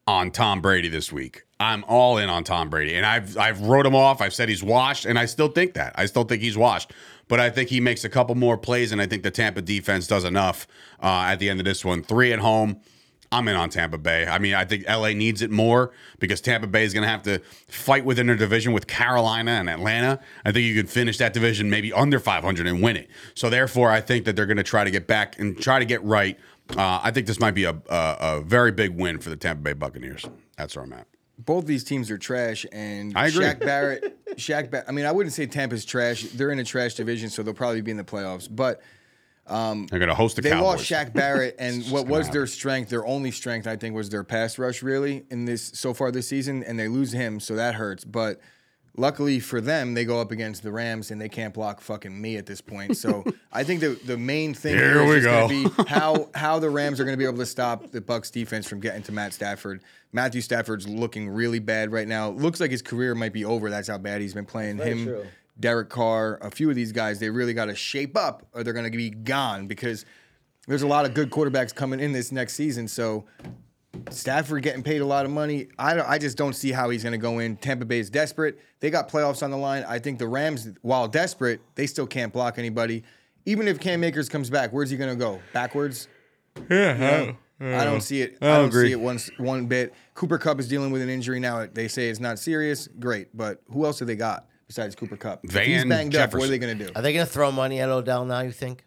on Tom Brady this week. I'm all in on Tom Brady, and I've I've wrote him off. I've said he's washed, and I still think that. I still think he's washed. But I think he makes a couple more plays, and I think the Tampa defense does enough uh, at the end of this one. Three at home. I'm in on Tampa Bay. I mean, I think L A needs it more because Tampa Bay is going to have to fight within their division with Carolina and Atlanta. I think you could finish that division maybe under five hundred and win it. So, therefore, I think that they're going to try to get back and try to get right. Uh, I think this might be a, a, a very big win for the Tampa Bay Buccaneers. That's where I'm at. Both these teams are trash, and I agree. Shaq Barrett, Shaq Barrett, I mean, I wouldn't say Tampa's trash. They're in a trash division, so they'll probably be in the playoffs, but... Um, They're going to host the they Cowboys. They lost Shaq Barrett, and what was happen. their strength, their only strength, I think, was their pass rush, really, in this so far this season, and they lose him, so that hurts. But luckily for them, they go up against the Rams, and they can't block fucking me at this point. So I think the, the main thing here here is going to be how, how the Rams are going to be able to stop the Bucs defense from getting to Matt Stafford. Matthew Stafford's looking really bad right now. Looks like his career might be over. That's how bad he's been playing. Very him. True. Derek Carr, a few of these guys, they really got to shape up or they're going to be gone because there's a lot of good quarterbacks coming in this next season. So Stafford getting paid a lot of money. I don't, I just don't see how he's going to go in. Tampa Bay is desperate. They got playoffs on the line. I think the Rams, while desperate, they still can't block anybody. Even if Cam Akers comes back, where's he going to go? Backwards? Yeah. You know? I don't see it. I, I don't agree. see it one, one bit. Cooper Kupp is dealing with an injury now. They say it's not serious. Great. But who else have they got? Besides Cooper Kupp. Van He's banged Jefferson. up. What are they going to do? Are they going to throw money at Odell now, you think?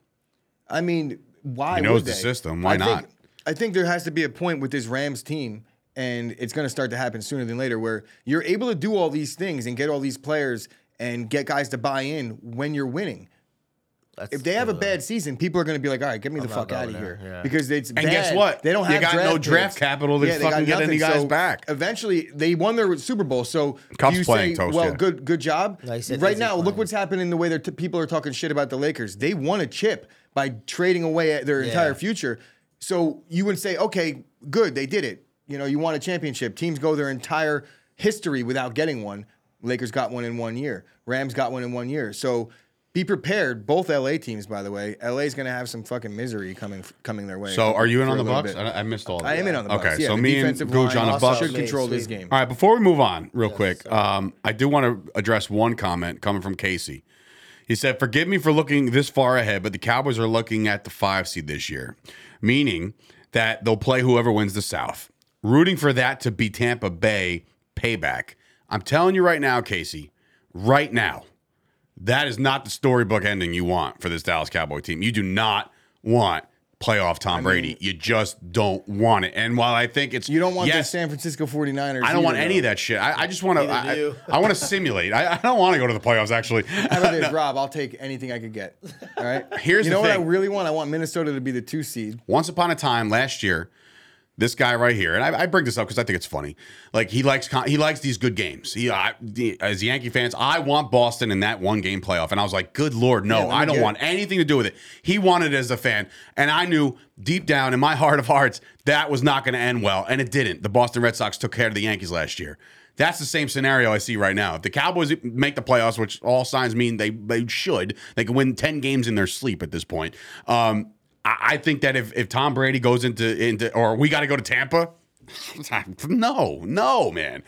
I mean, why He knows would they? the system. Why I not? Think, I think there has to be a point with this Rams team, and it's going to start to happen sooner than later, where you're able to do all these things and get all these players and get guys to buy in when you're winning. That's if they have a bad season, people are going to be like, all right, get me the I'm fuck out of here. Yeah. Because it's And bad. guess what? They don't have you got draft no draft picks. capital to yeah, fucking get any guys so back. Eventually, they won their Super Bowl. So Cup's you say, toast, well, yeah. good good job. No, right now, playing. look what's happening the way that t- people are talking shit about the Lakers. They won a chip by trading away their yeah. entire future. So you would say, okay, good, they did it. You know, you won a championship. Teams go their entire history without getting one. Lakers got one in one year. Rams got one in one year. So... Be prepared, both L A teams, by the way. L A's going to have some fucking misery coming coming their way. So, are you in on the Bucs? I, I missed all of that. I am in on the Bucs. Okay, yeah, so me and Gooch on the Bucs should control this game. All right, before we move on real yes, quick, um, I do want to address one comment coming from Casey. He said, forgive me for looking this far ahead, but the Cowboys are looking at the five seed this year, meaning that they'll play whoever wins the South. Rooting for that to be Tampa Bay payback. I'm telling you right now, Casey, right now, that is not the storybook ending you want for this Dallas Cowboy team. You do not want playoff Tom I Brady. Mean, you just don't want it. And while I think it's... You don't want yes, the San Francisco 49ers. I don't want though. any of that shit. I, I just want to... I, I, I want to simulate. I, I don't want to go to the playoffs, actually. How about this, Rob? I'll take anything I could get. All right? Here's you the thing. You know what I really want? I want Minnesota to be the two seed. Once upon a time, last year... This guy right here, and I, I bring this up because I think it's funny. Like he likes he likes these good games. He I, the, as Yankee fans, I want Boston in that one game playoff, and I was like, good Lord, no, yeah, I don't want anything to do with it. He wanted it as a fan, and I knew deep down in my heart of hearts that was not going to end well, and it didn't. The Boston Red Sox took care of the Yankees last year. That's the same scenario I see right now. If the Cowboys make the playoffs, which all signs mean they they should, they can win ten games in their sleep at this point. Um, I think that if, if Tom Brady goes into, into or we got to go to Tampa, No, no, man.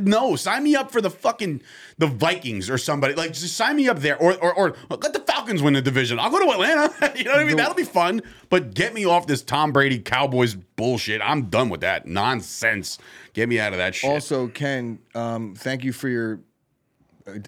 No, sign me up for the fucking the Vikings or somebody. Like, just sign me up there. Or or, or let the Falcons win the division. I'll go to Atlanta. You know what I mean? That'll be fun. But get me off this Tom Brady Cowboys bullshit. I'm done with that nonsense. Get me out of that shit. Also, Ken, um, thank you for your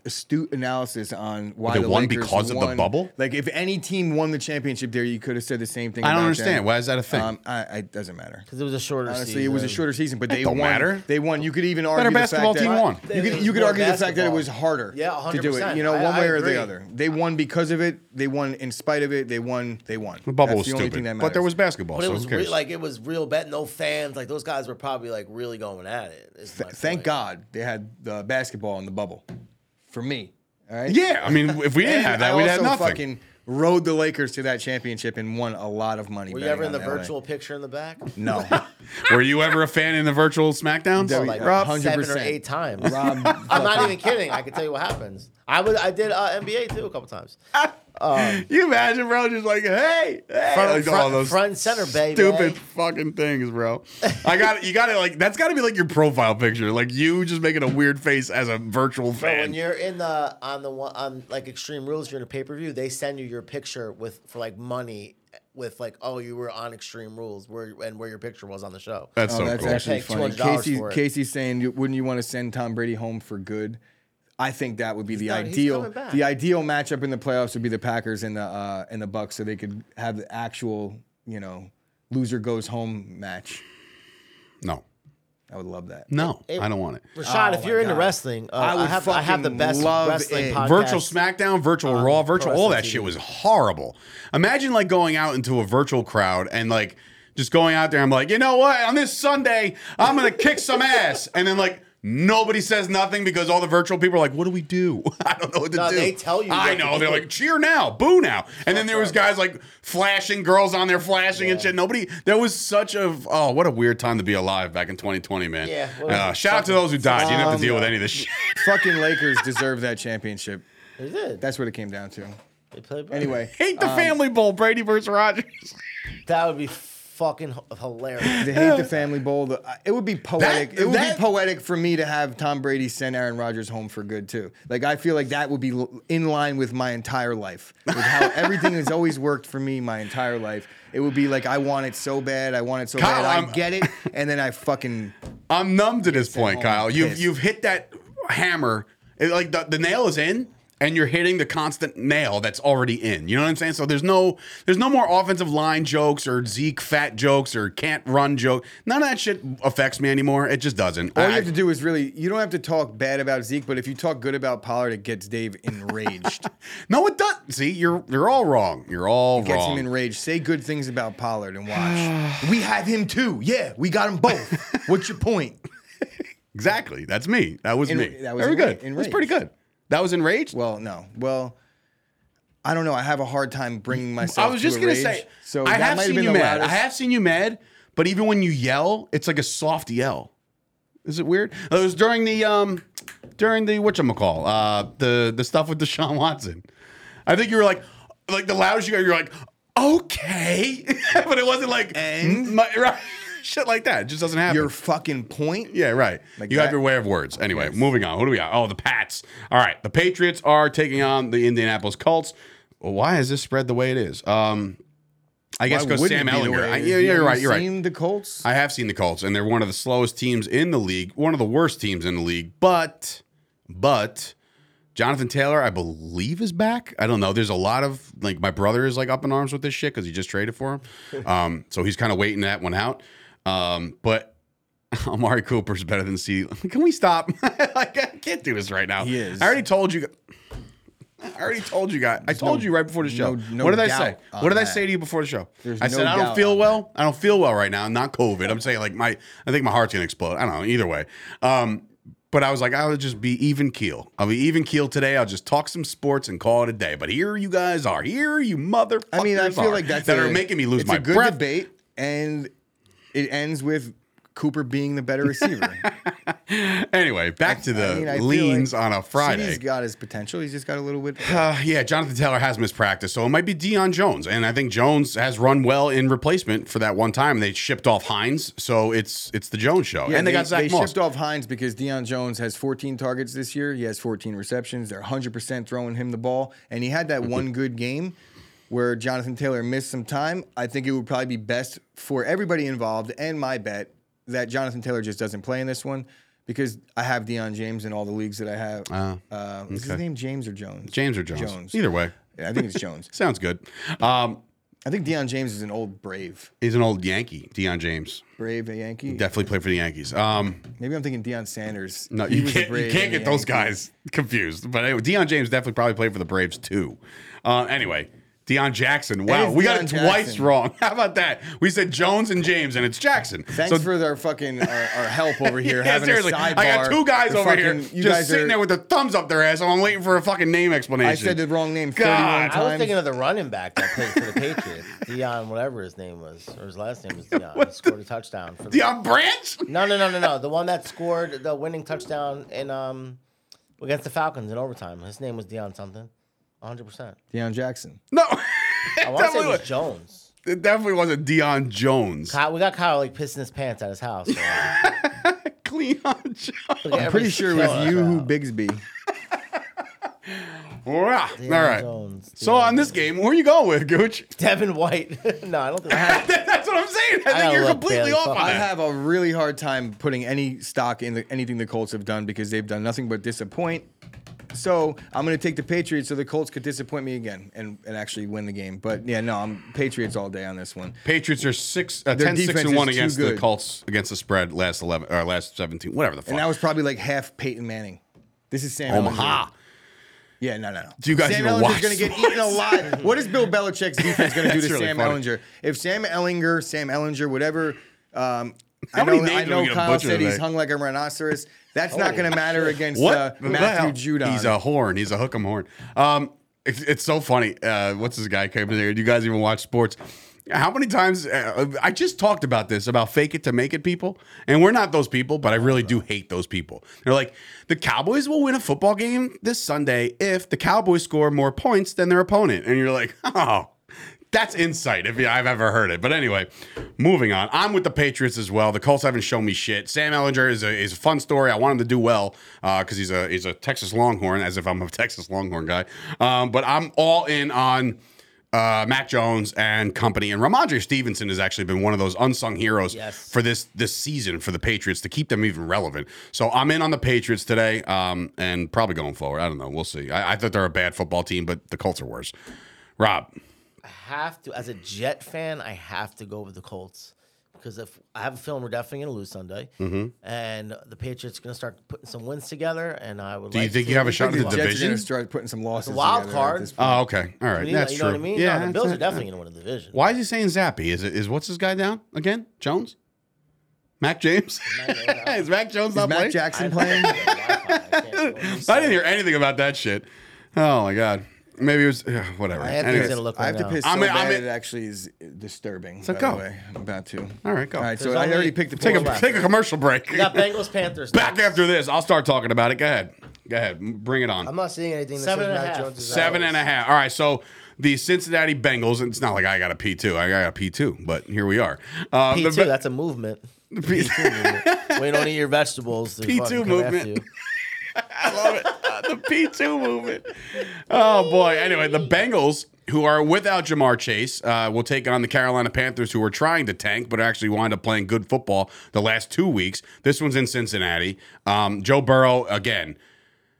astute analysis on why they the won Lakers because won. Of the bubble. Like, if any team won the championship there, you could have said the same thing. I don't about understand them. Why is that a thing? Um, I, I, it doesn't matter because it was a shorter. Honestly, season. It was a shorter season, but it they don't won. Matter. They won. You could even argue better basketball the fact team that, won. You could, you could argue basketball. The fact that it was harder. Yeah, one hundred percent. To do it. You know, I, one way or the other, they won because of it. They won in spite of it. They won. They won. The bubble That's was the only stupid, thing that but there was basketball. But so it was re- like it was real bet. No fans. Like those guys were probably like really going at it. Thank God they had the basketball in the bubble. For me, all right? Yeah, I mean, if we didn't have that, I we'd have nothing. Fucking rode the Lakers to that championship and won a lot of money. Were you ever in the L A virtual picture in the back? No. Were you ever a fan in the virtual SmackDowns? No, like Rob, one hundred percent. Seven or eight times. Rob, I'm not even kidding. I can tell you what happens. I would. I did uh, N B A too a couple times. Um, you imagine, bro, just like, hey, hey, front, like, front, all those front and center, baby, stupid fucking things, bro. I got it. You got it. Like that's got to be like your profile picture, like you just making a weird face as a virtual fan. So when you're in the on the one on like Extreme Rules, you're in a pay per view. They send you your picture with for like money. With like, oh, you were on Extreme Rules, where and where your picture was on the show. That's oh, so that's cool. Actually funny. Casey, Casey's saying, wouldn't you want to send Tom Brady home for good? I think that would be he's the not, ideal. The ideal matchup in the playoffs would be the Packers and the uh, and the Bucks, so they could have the actual, you know, loser goes home match. No. I would love that. No, it, it, I don't want it. Rashad, oh if you're into God. Wrestling, uh, I, would I, have, I have the best love wrestling it. Podcast. Virtual SmackDown, virtual um, Raw, virtual, all that T V. Shit was horrible. Imagine like going out into a virtual crowd and like just going out there. I'm like, you know what? On this Sunday, I'm going to kick some ass. And then like nobody says nothing because all the virtual people are like, what do we do? I don't know what to no, do. They tell you. I know. They're like, cheer now. Boo now. And then there was guys like flashing, girls on there flashing yeah. and shit. Nobody. There was such a, oh, what a weird time to be alive back in twenty twenty, man. Yeah. Uh, shout out to those who died. Um, you didn't have to deal with any of this shit. Fucking Lakers deserved that championship. They did. That's what it came down to. They played Brady. Anyway. Hate the um, family bowl, Brady versus Rodgers. That would be fucking hilarious. They hate the family bowl. The, uh, it would be poetic. That, it would that, be poetic for me to have Tom Brady send Aaron Rodgers home for good too. Like I feel like that would be l- in line with my entire life, with how everything has always worked for me my entire life. It would be like I want it so bad, I want it so Kyle, bad, I'm, I get it, and then I fucking. I'm numb to this point, Kyle. You've pissed. You've hit that hammer. It, like the, the nail is in. And you're hitting the constant nail that's already in. You know what I'm saying? So there's no there's no more offensive line jokes or Zeke fat jokes or can't run joke. None of that shit affects me anymore. It just doesn't. All I, you have to do is really, you don't have to talk bad about Zeke, but if you talk good about Pollard, it gets Dave enraged. No, it doesn't. See, you're you're all wrong. You're all it wrong. It gets him enraged. Say good things about Pollard and watch. We have him too. Yeah, we got them both. What's your point? Exactly. That's me. That was en- me. That was Very enra- good. Enraged. That was pretty good. That was enraged? Well, no. Well, I don't know. I have a hard time bringing myself. I was just to gonna rage, say. So I have seen you mad. Loudest. I have seen you mad, but even when you yell, it's like a soft yell. Is it weird? It was during the um, during the whatchamacall, uh, the the stuff with Deshaun Watson. I think you were like, like the loudest you got. You're like, okay, but it wasn't like and my, right. Shit like that. It just doesn't happen. Your fucking point? Yeah, right. Like you that? Have your way of words. Anyway, yes. Moving on. Who do we got? Oh, the Pats. All right. The Patriots are taking on the Indianapolis Colts. Well, why has this spread the way it is? Um, I guess because Sam Ellinger. I, yeah, yeah, you're right. You're right. Have you seen the Colts? I have seen the Colts, and they're one of the slowest teams in the league, one of the worst teams in the league. But, but... Jonathan Taylor, I believe, is back. I don't know. There's a lot of, like, my brother is, like, up in arms with this shit because he just traded for him. Um, so he's kind of waiting that one out. Um, but Amari Cooper's better than CeeDee. Can we stop? Like, I can't do this right now. He is. I already told you. I already told you guys. There's I told no, you right before the show. No, no what did I say? What did that. I say to you before the show? There's I no said, I don't feel well. That. I don't feel well right now. Not COVID. I'm saying, like, my, I think my heart's going to explode. I don't know. Either way. Um, But I was like, I'll just be even keel. I'll be even keel today. I'll just talk some sports and call it a day. But here you guys are. Here you motherfuckers I mean, I feel are, like that's that a, are making me lose it's my breath. It's a good breath. Debate, and it ends with Cooper being the better receiver. Anyway, back I, to the I mean, I leans like on a Friday. He's got his potential. He's just got a little bit. Uh, yeah, Jonathan Taylor has mispracticed, so it might be Deion Jones. And I think Jones has run well in replacement for that one time. They shipped off Hines, so it's it's the Jones show. Yeah, and they, they got Zach they Moss. They shipped off Hines because Deion Jones has fourteen targets this year. He has fourteen receptions. They're one hundred percent throwing him the ball. And he had that one good game where Jonathan Taylor missed some time. I think it would probably be best for everybody involved and my bet that Jonathan Taylor just doesn't play in this one, because I have Deion James in all the leagues that I have. Uh, uh, okay. Is his name James or Jones? James or Jones. Jones. Either way. Yeah, I think it's Jones. Sounds good. Um, I think Deion James is an old Brave. He's an old Yankee, Deion James. Brave, a Yankee? Definitely played for the Yankees. Um, Maybe I'm thinking Deion Sanders. No, you can't, you can't get those guys confused. But anyway, Deion James definitely probably played for the Braves too. Uh, anyway. Deion Jackson. Wow, we Deion got it twice Jackson. Wrong. How about that? We said Jones and James, and it's Jackson. Thanks so, for our fucking our, our help over here. Yeah, having seriously. A sidebar. I got two guys over fucking, here just sitting are, there with their thumbs up their ass, and I'm waiting for a fucking name explanation. I said the wrong name God. thirty-one times. I was thinking of the running back that played for the Patriots. Deion, whatever his name was, or his last name was Deion. He scored a touchdown. For the Deion Branch? No, no, no, no, no. The one that scored the winning touchdown in um against the Falcons in overtime. His name was Deion something. one hundred percent. Deion Jackson. No. I want to say it was Jones. It definitely wasn't Deion Jones. Kyle, we got Kyle like pissing his pants at his house. Cleon Jones. I'm pretty sure it was Yoo-Hoo Bigsby. Wow. All right. Jones, so Jones. On this game, who are you going with, Gooch? Devin White. No, I don't think I have. That's what I'm saying. I, I think you're completely off on that. I have a really hard time putting any stock in the, anything the Colts have done, because they've done nothing but disappoint. So I'm going to take the Patriots so the Colts could disappoint me again and, and actually win the game. But, yeah, no, I'm Patriots all day on this one. Patriots are six, uh, ten six and one against the Colts, against the spread last eleven or last seventeen, whatever the fuck. And that was probably like half Peyton Manning. This is Sam Omaha. Yeah, no, no, no. Do you guys Sam even Ellinger's watch? Going to get eaten alive. What is Bill Belichick's defense going to do to really Sam funny. Ellinger? If Sam Ellinger, Sam Ellinger, whatever, um, I know, I know Kyle said he's hung like a rhinoceros. That's oh, not going to matter against uh, Matthew Judon. He's a horn. He's a hook'em horn. Um, it, it's so funny. Uh, what's this guy came in there? Do you guys even watch sports? How many times? Uh, I just talked about this, about fake it to make it people. And we're not those people, but I really do hate those people. They're like, the Cowboys will win a football game this Sunday if the Cowboys score more points than their opponent. And you're like, oh. That's insight if I've ever heard it. But anyway, moving on. I'm with the Patriots as well. The Colts haven't shown me shit. Sam Ellinger is a is a fun story. I want him to do well because uh, he's a he's a Texas Longhorn, as if I'm a Texas Longhorn guy. Um, but I'm all in on uh, Mac Jones and company. And Ramondre Stevenson has actually been one of those unsung heroes yes. for this this season for the Patriots to keep them even relevant. So I'm in on the Patriots today um, and probably going forward. I don't know. We'll see. I, I thought they're a bad football team, but the Colts are worse. Rob. I have to, as a Jet fan, I have to go with the Colts, because if I have a feeling we're definitely going to lose Sunday, mm-hmm. and the Patriots are going to start putting some wins together, and I would. Do like you think to you have a shot at the, the division? Jets are going to start putting some losses. The wild card. Oh, okay, all right, you that's know, you true. You know what I mean? Yeah, no, the Bills are definitely going to win the division. Why is he saying Zappy? Is it is what's this guy down again? Jones, Mac James. Is Mac Jones is not Mac playing? Jackson playing? I didn't hear anything about that shit. Oh my God. Maybe it was uh, whatever. I have, Anyways, to, look right I have to piss so I'm in, bad I'm in, it actually is disturbing. So by go. The way. I'm about to. All right, go. All right, so There's I already picked the take a, take a commercial break. We got Bengals Panthers. Back next. After this, I'll start talking about it. Go ahead. Go ahead. Bring it on. I'm not seeing anything. That Seven and a half. Jones Seven and a half. All right, so the Cincinnati Bengals. It's not like I got a P two. I got a P two, but here we are. Um, P two, the, that's a movement. The P two. Wait, don't eat your vegetables. P two movement. I love it. Uh, the P two movement. Oh, boy. Anyway, the Bengals, who are without Jamar Chase, uh, will take on the Carolina Panthers, who were trying to tank but actually wound up playing good football the last two weeks. This one's in Cincinnati. Um, Joe Burrow, again,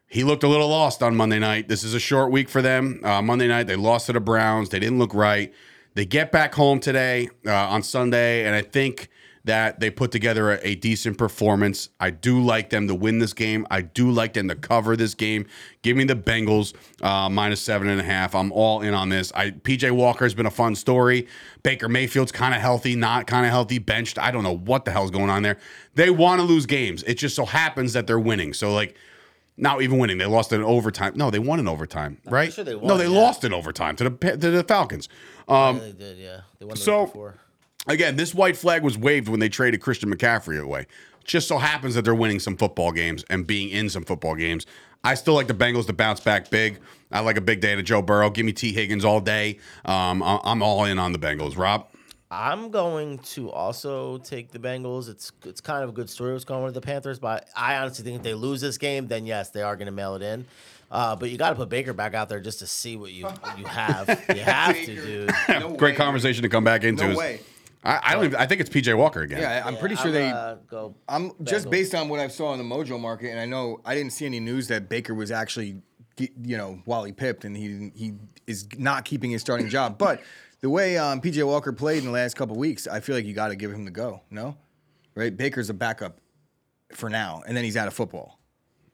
he looked a little lost on Monday night. This is a short week for them. Uh, Monday night, they lost to the Browns. They didn't look right. They get back home today uh, on Sunday, and I think that they put together a, a decent performance. I do like them to win this game. I do like them to cover this game. Give me the Bengals, uh, minus seven and a half. I'm all in on this. I P J Walker has been a fun story. Baker Mayfield's kind of healthy, not kind of healthy, benched. I don't know what the hell's going on there. They want to lose games. It just so happens that they're winning. So, like, not even winning. They lost in overtime. No, they won in overtime, right? I'm sure they won, no, they yeah. lost in overtime to the to the Falcons. Um, yeah, they did, yeah. They won the so, week before. Again, this white flag was waved when they traded Christian McCaffrey away. Just so happens that they're winning some football games and being in some football games. I still like the Bengals to bounce back big. I like a big day to Joe Burrow. Give me T. Higgins all day. Um, I'm all in on the Bengals. Rob? I'm going to also take the Bengals. It's it's kind of a good story what's going on with the Panthers, but I honestly think if they lose this game, then yes, they are going to mail it in. Uh, but you got to put Baker back out there just to see what you you have. You have Baker. to, dude. No Great way. conversation to come back into. No way. I, I don't. Even, I think it's P J Walker again. Yeah, I'm yeah, pretty sure I'm, they. Uh, go I'm just Bengals. based on what I saw in the Mojo Market, and I know I didn't see any news that Baker was actually, you know, Wally pipped, and he he is not keeping his starting job. But the way um, P J Walker played in the last couple of weeks, I feel like you got to give him the go. No, right? Baker's a backup for now, and then he's out of football.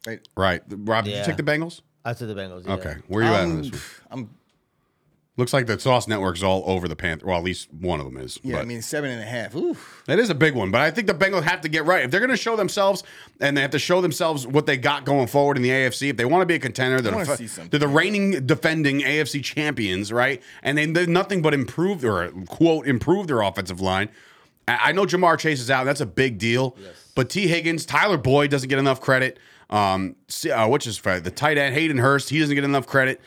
Right. Right. Rob, yeah. did you take the Bengals? I took the Bengals. Yeah. Okay, where are you um, at in this? I'm. Looks like the Sauce Network's all over the Panthers. Well, at least one of them is. Yeah, but I mean, seven and a half. Oof. That is a big one, but I think the Bengals have to get right. If they're going to show themselves, and they have to show themselves what they got going forward in the A F C, if they want to be a contender, they're, def- they're the reigning, defending A F C champions, right? And they, they're nothing but improve, or, quote, improve their offensive line. I, I know Jamar Chase is out. That's a big deal. Yes. But T. Higgins, Tyler Boyd doesn't get enough credit. Um, uh, which is the tight end, Hayden Hurst, he doesn't get enough credit.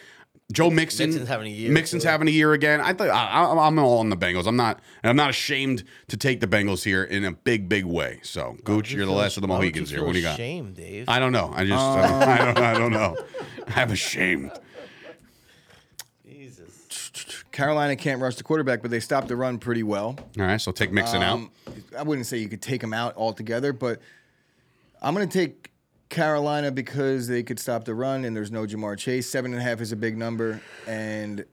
Joe Mixon, Mixon's having a year. Mixon's having a year again. I th- I, I'm all on the Bengals. I'm not, and I'm not ashamed to take the Bengals here in a big, big way. So, Gooch, you're feel, the last of the Mohicans here. What do you got? Shame, Dave. I don't know. I just, uh. I, don't, I don't know. I'm ashamed. Jesus. Carolina can't rush the quarterback, but they stopped the run pretty well. All right, so take Mixon um, out. I wouldn't say you could take him out altogether, but I'm going to take Carolina because they could stop the run and there's no Jamar Chase. Seven and a half is a big number, and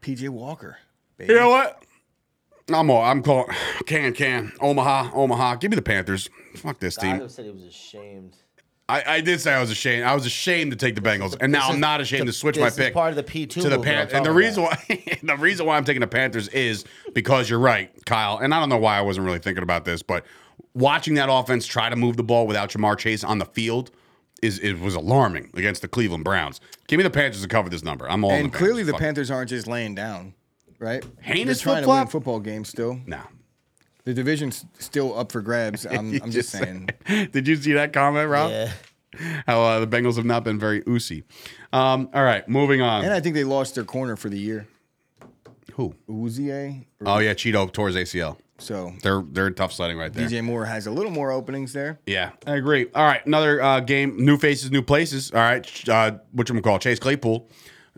P J Walker. Baby. You know what? I'm all, I'm calling can can Omaha Omaha. Give me the Panthers. Fuck this team. I said he was ashamed. I, I did say I was ashamed. I was ashamed to take the Bengals, and now is, I'm not ashamed the, to switch my pick part of the P two to the Panthers. And the reason about. why the reason why I'm taking the Panthers is because you're right, Kyle. And I don't know why I wasn't really thinking about this, but watching that offense try to move the ball without Jamar Chase on the field is it was alarming against the Cleveland Browns. Give me the Panthers to cover this number. I'm all and in the clearly Panthers. the Fuck. Panthers aren't just laying down, right? Haynes trying flip-flop? to win football games still. No. Nah. The division's still up for grabs. I'm, I'm just, just saying. Said, did you see that comment, Rob? Yeah. How uh, the Bengals have not been very oozy. Um, all right, moving on. And I think they lost their corner for the year. Who? Uzie? Oh, yeah, Cheeto tore his A C L. So they're they're tough sledding right there. D J Moore has a little more openings there. Yeah, I agree. All right, another uh, game, new faces, new places. All right, uh, whatchamacallit, Chase Claypool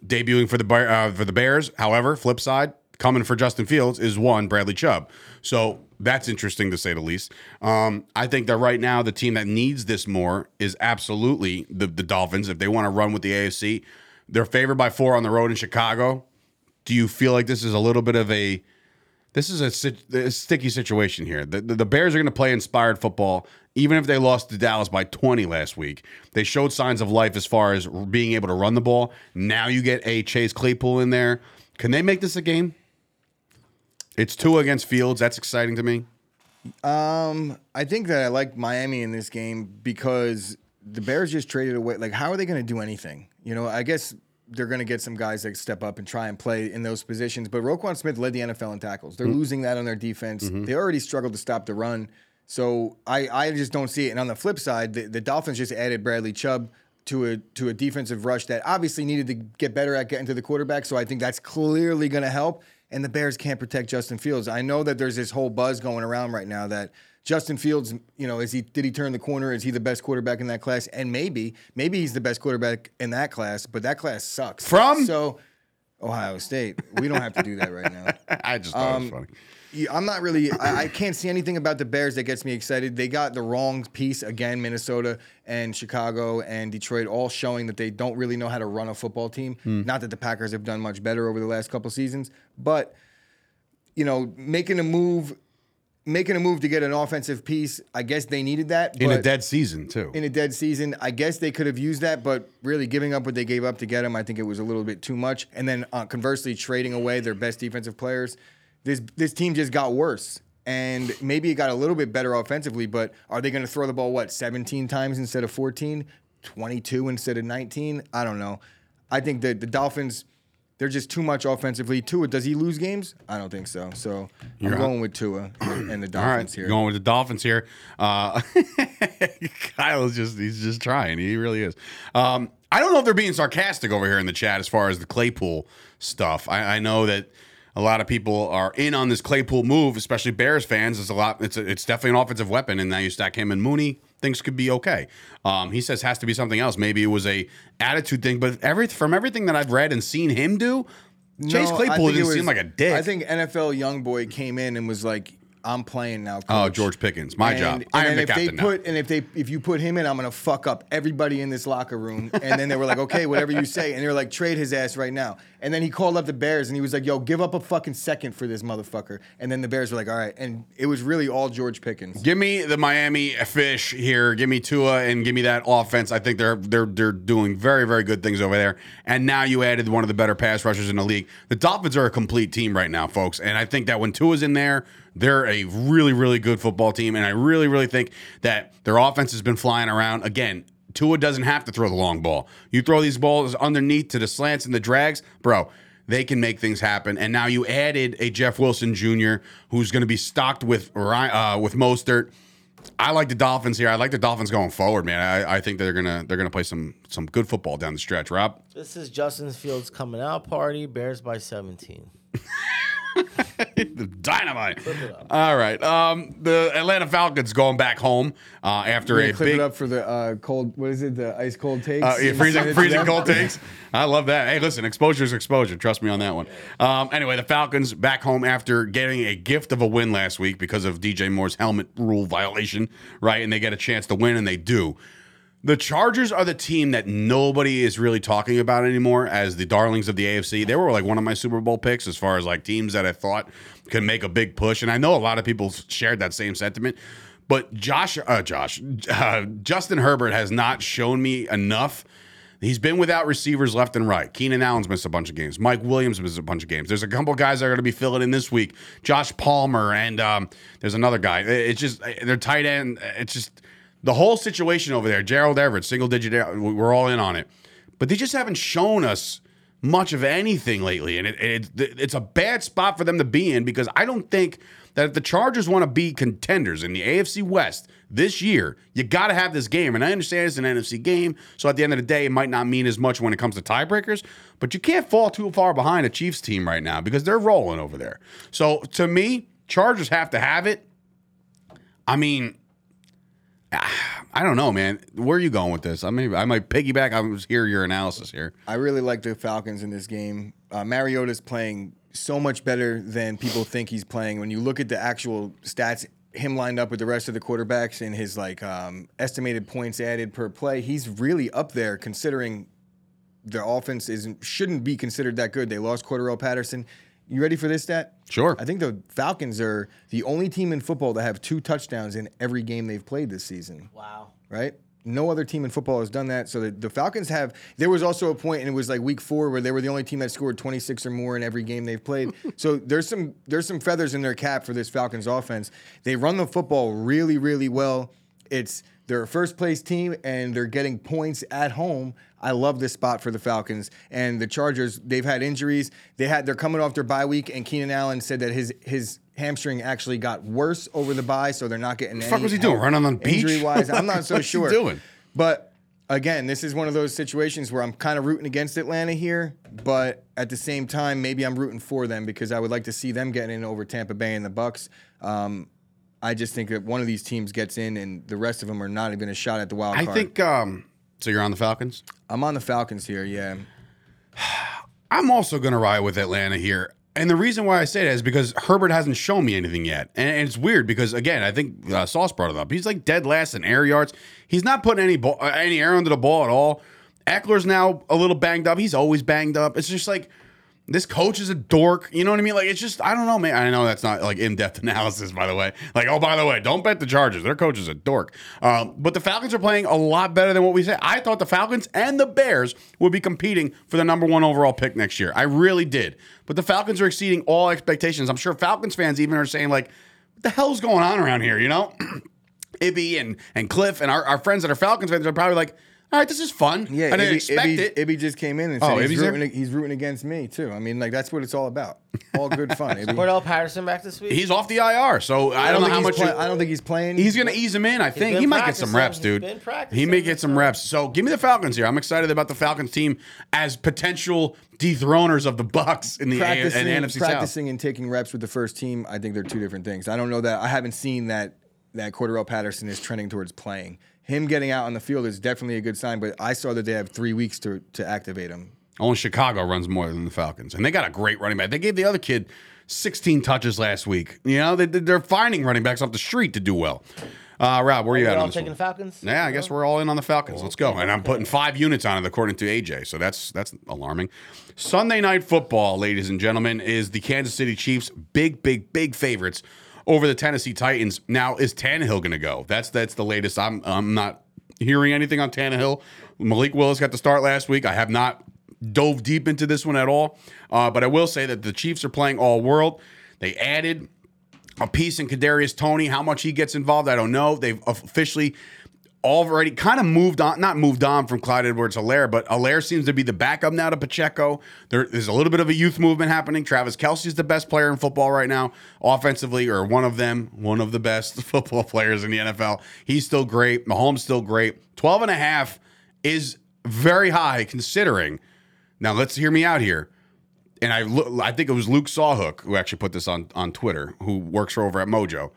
debuting for the uh, for the Bears. However, flip side, coming for Justin Fields is one Bradley Chubb. So that's interesting to say the least. Um, I think that right now the team that needs this more is absolutely the the Dolphins. If they want to run with the A F C, they're favored by four on the road in Chicago. Do you feel like this is a little bit of a This is a, a sticky situation here. The, the, the Bears are going to play inspired football, even if they lost to Dallas by twenty last week. They showed signs of life as far as being able to run the ball. Now you get a Chase Claypool in there. Can they make this a game? It's two against Fields. That's exciting to me. Um, I think that I like Miami in this game because the Bears just traded away. Like, how are they going to do anything? You know, I guess they're going to get some guys that step up and try and play in those positions. But Roquan Smith led the N F L in tackles. They're mm-hmm. losing that on their defense. Mm-hmm. They already struggled to stop the run. So I, I just don't see it. And on the flip side, the, the Dolphins just added Bradley Chubb to a to a defensive rush that obviously needed to get better at getting to the quarterback. So I think that's clearly going to help. And the Bears can't protect Justin Fields. I know that there's this whole buzz going around right now that Justin Fields, you know, is he did he turn the corner? Is he the best quarterback in that class? And maybe, maybe he's the best quarterback in that class, but that class sucks. From? So, Ohio State. We don't have to do that right now. I just thought um, it was funny. I'm not really, I, I can't see anything about the Bears that gets me excited. They got the wrong piece again, Minnesota and Chicago and Detroit, all showing that they don't really know how to run a football team. Hmm. Not that the Packers have done much better over the last couple seasons, but, you know, making a move. Making a move to get an offensive piece, I guess they needed that. In a dead season, too. In a dead season. I guess they could have used that, but really giving up what they gave up to get him, I think it was a little bit too much. And then uh, conversely, trading away their best defensive players. This this team just got worse. And maybe it got a little bit better offensively, but are they going to throw the ball, what, seventeen times instead of fourteen? twenty-two instead of nineteen? I don't know. I think that the Dolphins They're just too much offensively. Tua, does he lose games? I don't think so. So You're I'm right. going with Tua and the Dolphins All right. here. Going with the Dolphins here. Uh, Kyle's just he's just trying. He really is. Um, I don't know if they're being sarcastic over here in the chat as far as the Claypool stuff. I, I know that a lot of people are in on this Claypool move, especially Bears fans. It's a lot. It's a, it's definitely an offensive weapon, and now you stack him and Mooney. Things could be okay. Um, he says has to be something else. Maybe it was a attitude thing, but every from everything that I've read and seen him do, no, Chase Claypool didn't was, seem like a dick. I think N F L Youngboy came in and was like, "I'm playing now, coach." Oh, George Pickens, my and, job. And I am and the if captain they put, now. And if they if you put him in, I'm gonna fuck up everybody in this locker room. And then they were like, "Okay, whatever you say." And they were like, "Trade his ass right now." And then he called up the Bears and he was like, "Yo, give up a fucking second for this motherfucker." And then the Bears were like, "All right." And it was really all George Pickens. Give me the Miami Fish here. Give me Tua and give me that offense. I think they're they're they're doing very very good things over there. And now you added one of the better pass rushers in the league. The Dolphins are a complete team right now, folks. And I think that when Tua's in there, they're a really really good football team. And I really really think that their offense has been flying around again. Tua doesn't have to throw the long ball. You throw these balls underneath to the slants and the drags, bro, they can make things happen. And now you added a Jeff Wilson Junior who's going to be stocked with uh, with Mostert. I like the Dolphins here. I like the Dolphins going forward, man. I, I think they're gonna they're gonna play some some good football down the stretch. Rob, this is Justin Fields' coming out party. Bears by seventeen. The dynamite. All right. Um, the Atlanta Falcons going back home uh, after a clip big. It up for the uh, cold. What is it? The ice cold takes. Uh, yeah, freezing, freezing cold takes. I love that. Hey, listen, exposure is exposure. Trust me on that one. Um, anyway, the Falcons back home after getting a gift of a win last week because of D J Moore's helmet rule violation, right? And they get a chance to win, and they do. The Chargers are the team that nobody is really talking about anymore as the darlings of the A F C. They were like one of my Super Bowl picks as far as like teams that I thought could make a big push. And I know a lot of people shared that same sentiment. But Josh, uh, Josh, uh, Justin Herbert has not shown me enough. He's been without receivers left and right. Keenan Allen's missed a bunch of games. Mike Williams missed a bunch of games. There's a couple guys that are going to be filling in this week. Josh Palmer and um, there's another guy. It's just their tight end. It's just... The whole situation over there, Gerald Everett, single-digit, we're all in on it. But they just haven't shown us much of anything lately, and it, it, it's a bad spot for them to be in because I don't think that if the Chargers want to be contenders in the A F C West this year, you got to have this game. And I understand it's an N F C game, so at the end of the day, it might not mean as much when it comes to tiebreakers, but you can't fall too far behind a Chiefs team right now because they're rolling over there. So, to me, Chargers have to have it. I mean... I don't know, man. Where are you going with this? I mean, I might piggyback. I was hear your analysis here. I really like the Falcons in this game. Uh, Mariota's playing so much better than people think he's playing. When you look at the actual stats, him lined up with the rest of the quarterbacks and his like um, estimated points added per play, he's really up there considering their offense isn't shouldn't be considered that good. They lost Cordarrelle Patterson. You ready for this stat? Sure. I think the Falcons are the only team in football to have two touchdowns in every game they've played this season. Wow. Right? No other team in football has done that. So the, the Falcons have – there was also a point, and it was like week four, where they were the only team that scored twenty-six or more in every game they've played. So there's some there's some feathers in their cap for this Falcons offense. They run the football really, really well. It's – They're a first-place team, and they're getting points at home. I love this spot for the Falcons. And the Chargers, they've had injuries. They had, they're coming off their bye week, and Keenan Allen said that his his hamstring actually got worse over the bye, so they're not getting what any. What the fuck was he doing, running on the beach? Injury-wise, I'm not so sure. What's he doing? But, again, this is one of those situations where I'm kind of rooting against Atlanta here, but at the same time, maybe I'm rooting for them because I would like to see them getting in over Tampa Bay and the Bucs. Um I just think that one of these teams gets in, and the rest of them are not even a shot at the wild card. I think um, so. You're on the Falcons. I'm on the Falcons here. Yeah, I'm also going to ride with Atlanta here, and the reason why I say that is because Herbert hasn't shown me anything yet, and, and it's weird because again, I think uh, Sauce brought it up. He's like dead last in air yards. He's not putting any ball, any air under the ball at all. Eckler's now a little banged up. He's always banged up. It's just like. This coach is a dork. You know what I mean? Like, it's just, I don't know, man. I know that's not, like, in-depth analysis, by the way. Like, oh, by the way, don't bet the Chargers. Their coach is a dork. Um, but the Falcons are playing a lot better than what we said. I thought the Falcons and the Bears would be competing for the number one overall pick next year. I really did. But the Falcons are exceeding all expectations. I'm sure Falcons fans even are saying, like, what the hell's going on around here, you know? Ibby and, and Cliff and our, our friends that are Falcons fans are probably like, all right, this is fun. Yeah, I didn't Ibby, expect Ibby, it. Ibby just came in and said oh, he's, rooting, he's rooting against me, too. I mean, like, that's what it's all about. All good fun. Cordell Patterson back this week? He's off the I R, so I, I don't, don't know how much... Play, I don't think he's playing. He's going to ease him in, I think. He might get some reps, dude. He's been practicing. He may get some reps. So give me the Falcons here. I'm excited about the Falcons team as potential dethroners of the Bucks in the A F C South. Practicing, practicing and taking reps with the first team, I think they're two different things. I don't know that... I haven't seen that that Cordell Patterson is trending towards playing. Him getting out on the field is definitely a good sign, but I saw that they have three weeks to, to activate him. Only Chicago runs more than the Falcons, and they got a great running back. They gave the other kid sixteen touches last week. You know, they, they're finding running backs off the street to do well. Uh, Rob, where are you at on this one? We're all taking the Falcons? Yeah, I guess we're all in on the Falcons. Let's go. And I'm putting five units on it, according to A J, so that's that's alarming. Sunday Night Football, ladies and gentlemen, is the Kansas City Chiefs' big, big, big favorites over the Tennessee Titans. Now, is Tannehill going to go? That's that's the latest. I'm I'm not hearing anything on Tannehill. Malik Willis got the start last week. I have not dove deep into this one at all. Uh, but I will say that the Chiefs are playing all world. They added a piece in Kadarius Toney. How much he gets involved, I don't know. They've officially already kind of moved on, not moved on from Clyde Edwards-Helaire, but Helaire seems to be the backup now to Pacheco. There, there's a little bit of a youth movement happening. Travis Kelce's the best player in football right now, offensively, or one of them, one of the best football players in the N F L. He's still great. Mahomes still great. twelve and a half is very high considering. Now, let's hear me out here. And I lo- I think it was Luke Sawhook who actually put this on, on Twitter, who works for over at Mojo.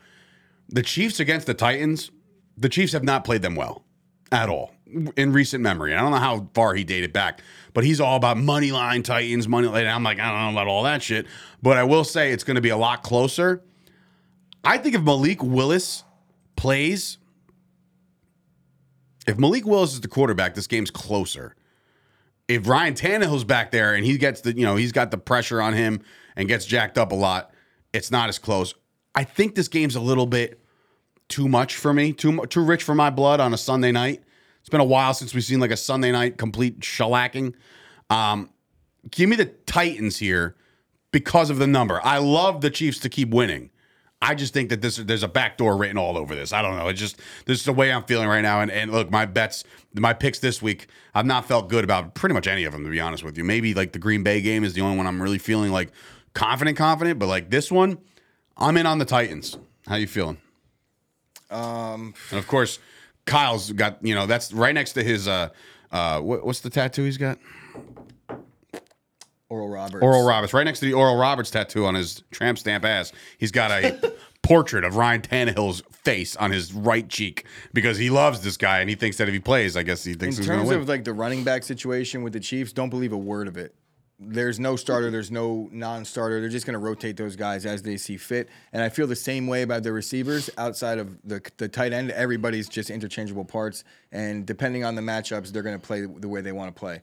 The Chiefs against the Titans, the Chiefs have not played them well at all in recent memory. And I don't know how far he dated back, but he's all about money line Titans, money line. I'm like, I don't know about all that shit. But I will say it's going to be a lot closer. I think if Malik Willis plays, if Malik Willis is the quarterback, this game's closer. If Ryan Tannehill's back there and he gets the, you know, he's got the pressure on him and gets jacked up a lot, it's not as close. I think this game's a little bit too much for me, too too rich for my blood on a Sunday night. It's been a while since we've seen like a Sunday night complete shellacking. Um, give me the Titans here because of the number. I love the Chiefs to keep winning. I just think that this there's a backdoor written all over this. I don't know. It's just this is the way I'm feeling right now. And and look, my bets, my picks this week, I've not felt good about pretty much any of them, to be honest with you. Maybe like the Green Bay game is the only one I'm really feeling like confident, confident. But like this one, I'm in on the Titans. How you feeling? Um, and of course, Kyle's got, you know, that's right next to his, uh, uh, what, what's the tattoo he's got? Oral Roberts. Oral Roberts. Right next to the Oral Roberts tattoo on his tramp stamp ass, he's got a portrait of Ryan Tannehill's face on his right cheek because he loves this guy and he thinks that if he plays, I guess he thinks he's going to win. In terms of like the running back situation with the Chiefs, don't believe a word of it. There's no starter. There's no non-starter. They're just going to rotate those guys as they see fit. And I feel the same way about the receivers. Outside of the the tight end, everybody's just interchangeable parts. And depending on the matchups, they're going to play the way they want to play.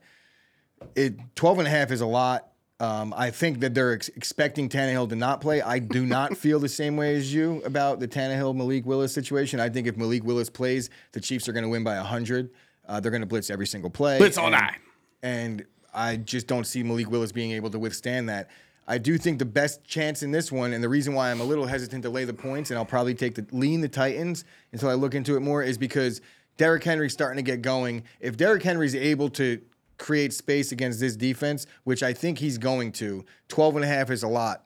It twelve and a half is a lot. Um, I think that they're ex- expecting Tannehill to not play. I do not feel the same way as you about the Tannehill-Malik Willis situation. I think if Malik Willis plays, the Chiefs are going to win by one hundred. Uh, they're going to blitz every single play. Blitz all night. And... I just don't see Malik Willis being able to withstand that. I do think the best chance in this one, and the reason why I'm a little hesitant to lay the points, and I'll probably take the lean the Titans until I look into it more, is because Derrick Henry's starting to get going. If Derrick Henry's able to create space against this defense, which I think he's going to, twelve and a half is a lot.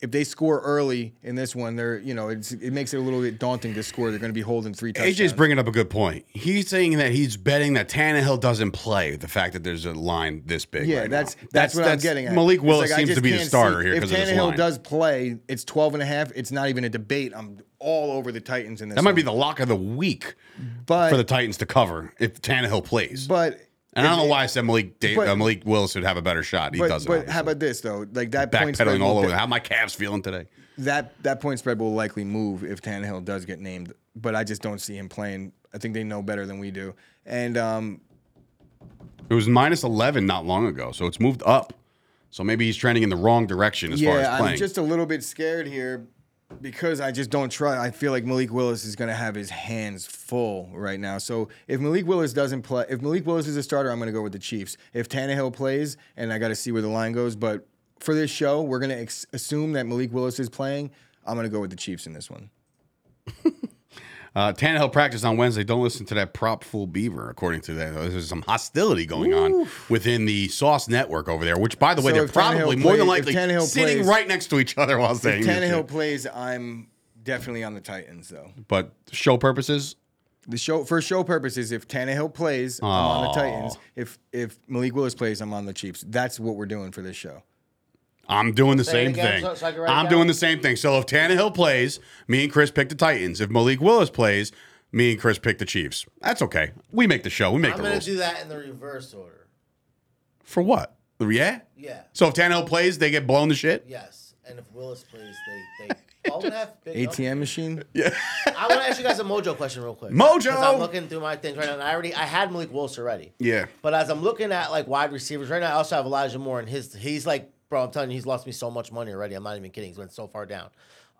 If they score early in this one, they're you know it's, it makes it a little bit daunting to score. They're going to be holding three touchdowns. A J's bringing up a good point. He's saying that he's betting that Tannehill doesn't play. The fact that there's a line this big. Yeah, right that's, that's that's what that's, I'm getting at. Malik Willis like, seems to be the starter see, here because of this line. If Tannehill does play, it's twelve and a half. It's not even a debate. I'm all over the Titans in this. That might line. be the lock of the week but, for the Titans to cover if Tannehill plays. But. And I don't know why I said Malik Dave, but, uh, Malik Willis would have a better shot. He but, doesn't. But obviously. How about this though? Like that point spread. Backpedaling all over. How my calves feeling today? That that point spread will likely move if Tannehill does get named. But I just don't see him playing. I think they know better than we do. And um, it was minus eleven not long ago, so it's moved up. So maybe he's trending in the wrong direction as yeah, far as playing. Yeah, I'm just a little bit scared here. Because I just don't try. I feel like Malik Willis is going to have his hands full right now. So if Malik Willis doesn't play, if Malik Willis is a starter, I'm going to go with the Chiefs. If Tannehill plays, and I got to see where the line goes, but for this show, we're going to ex- assume that Malik Willis is playing. I'm going to go with the Chiefs in this one. Uh, Tannehill practiced on Wednesday. Don't listen to that prop fool Beaver, according to that. There's some hostility going Ooh. on within the Sauce Network over there, which, by the way, so they're probably plays, more than likely sitting plays, right next to each other while saying this. If Tannehill plays, I'm definitely on the Titans, though. But show purposes? The show for show purposes, if Tannehill plays, Aww. I'm on the Titans. If if Malik Willis plays, I'm on the Chiefs. That's what we're doing for this show. I'm doing the Say same thing. So, so I'm doing the same thing. So if Tannehill plays, me and Chris pick the Titans. If Malik Willis plays, me and Chris pick the Chiefs. That's okay. We make the show. We make I'm the rules. I'm going to do that in the reverse order. For what? Yeah? Yeah. So if Tannehill plays, they get blown to shit? Yes. And if Willis plays, they... they A T M machine? Yeah. I want to ask you guys a Mojo question real quick. Mojo! I'm looking through my things right now, and I already I had Malik Willis already. Yeah. But as I'm looking at like wide receivers right now, I also have Elijah Moore, and his he's like, bro, I'm telling you, he's lost me so much money already. I'm not even kidding. He's went so far down.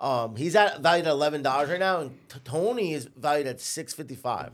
Um, he's at valued at eleven dollars right now, and t- Tony is valued at six fifty five.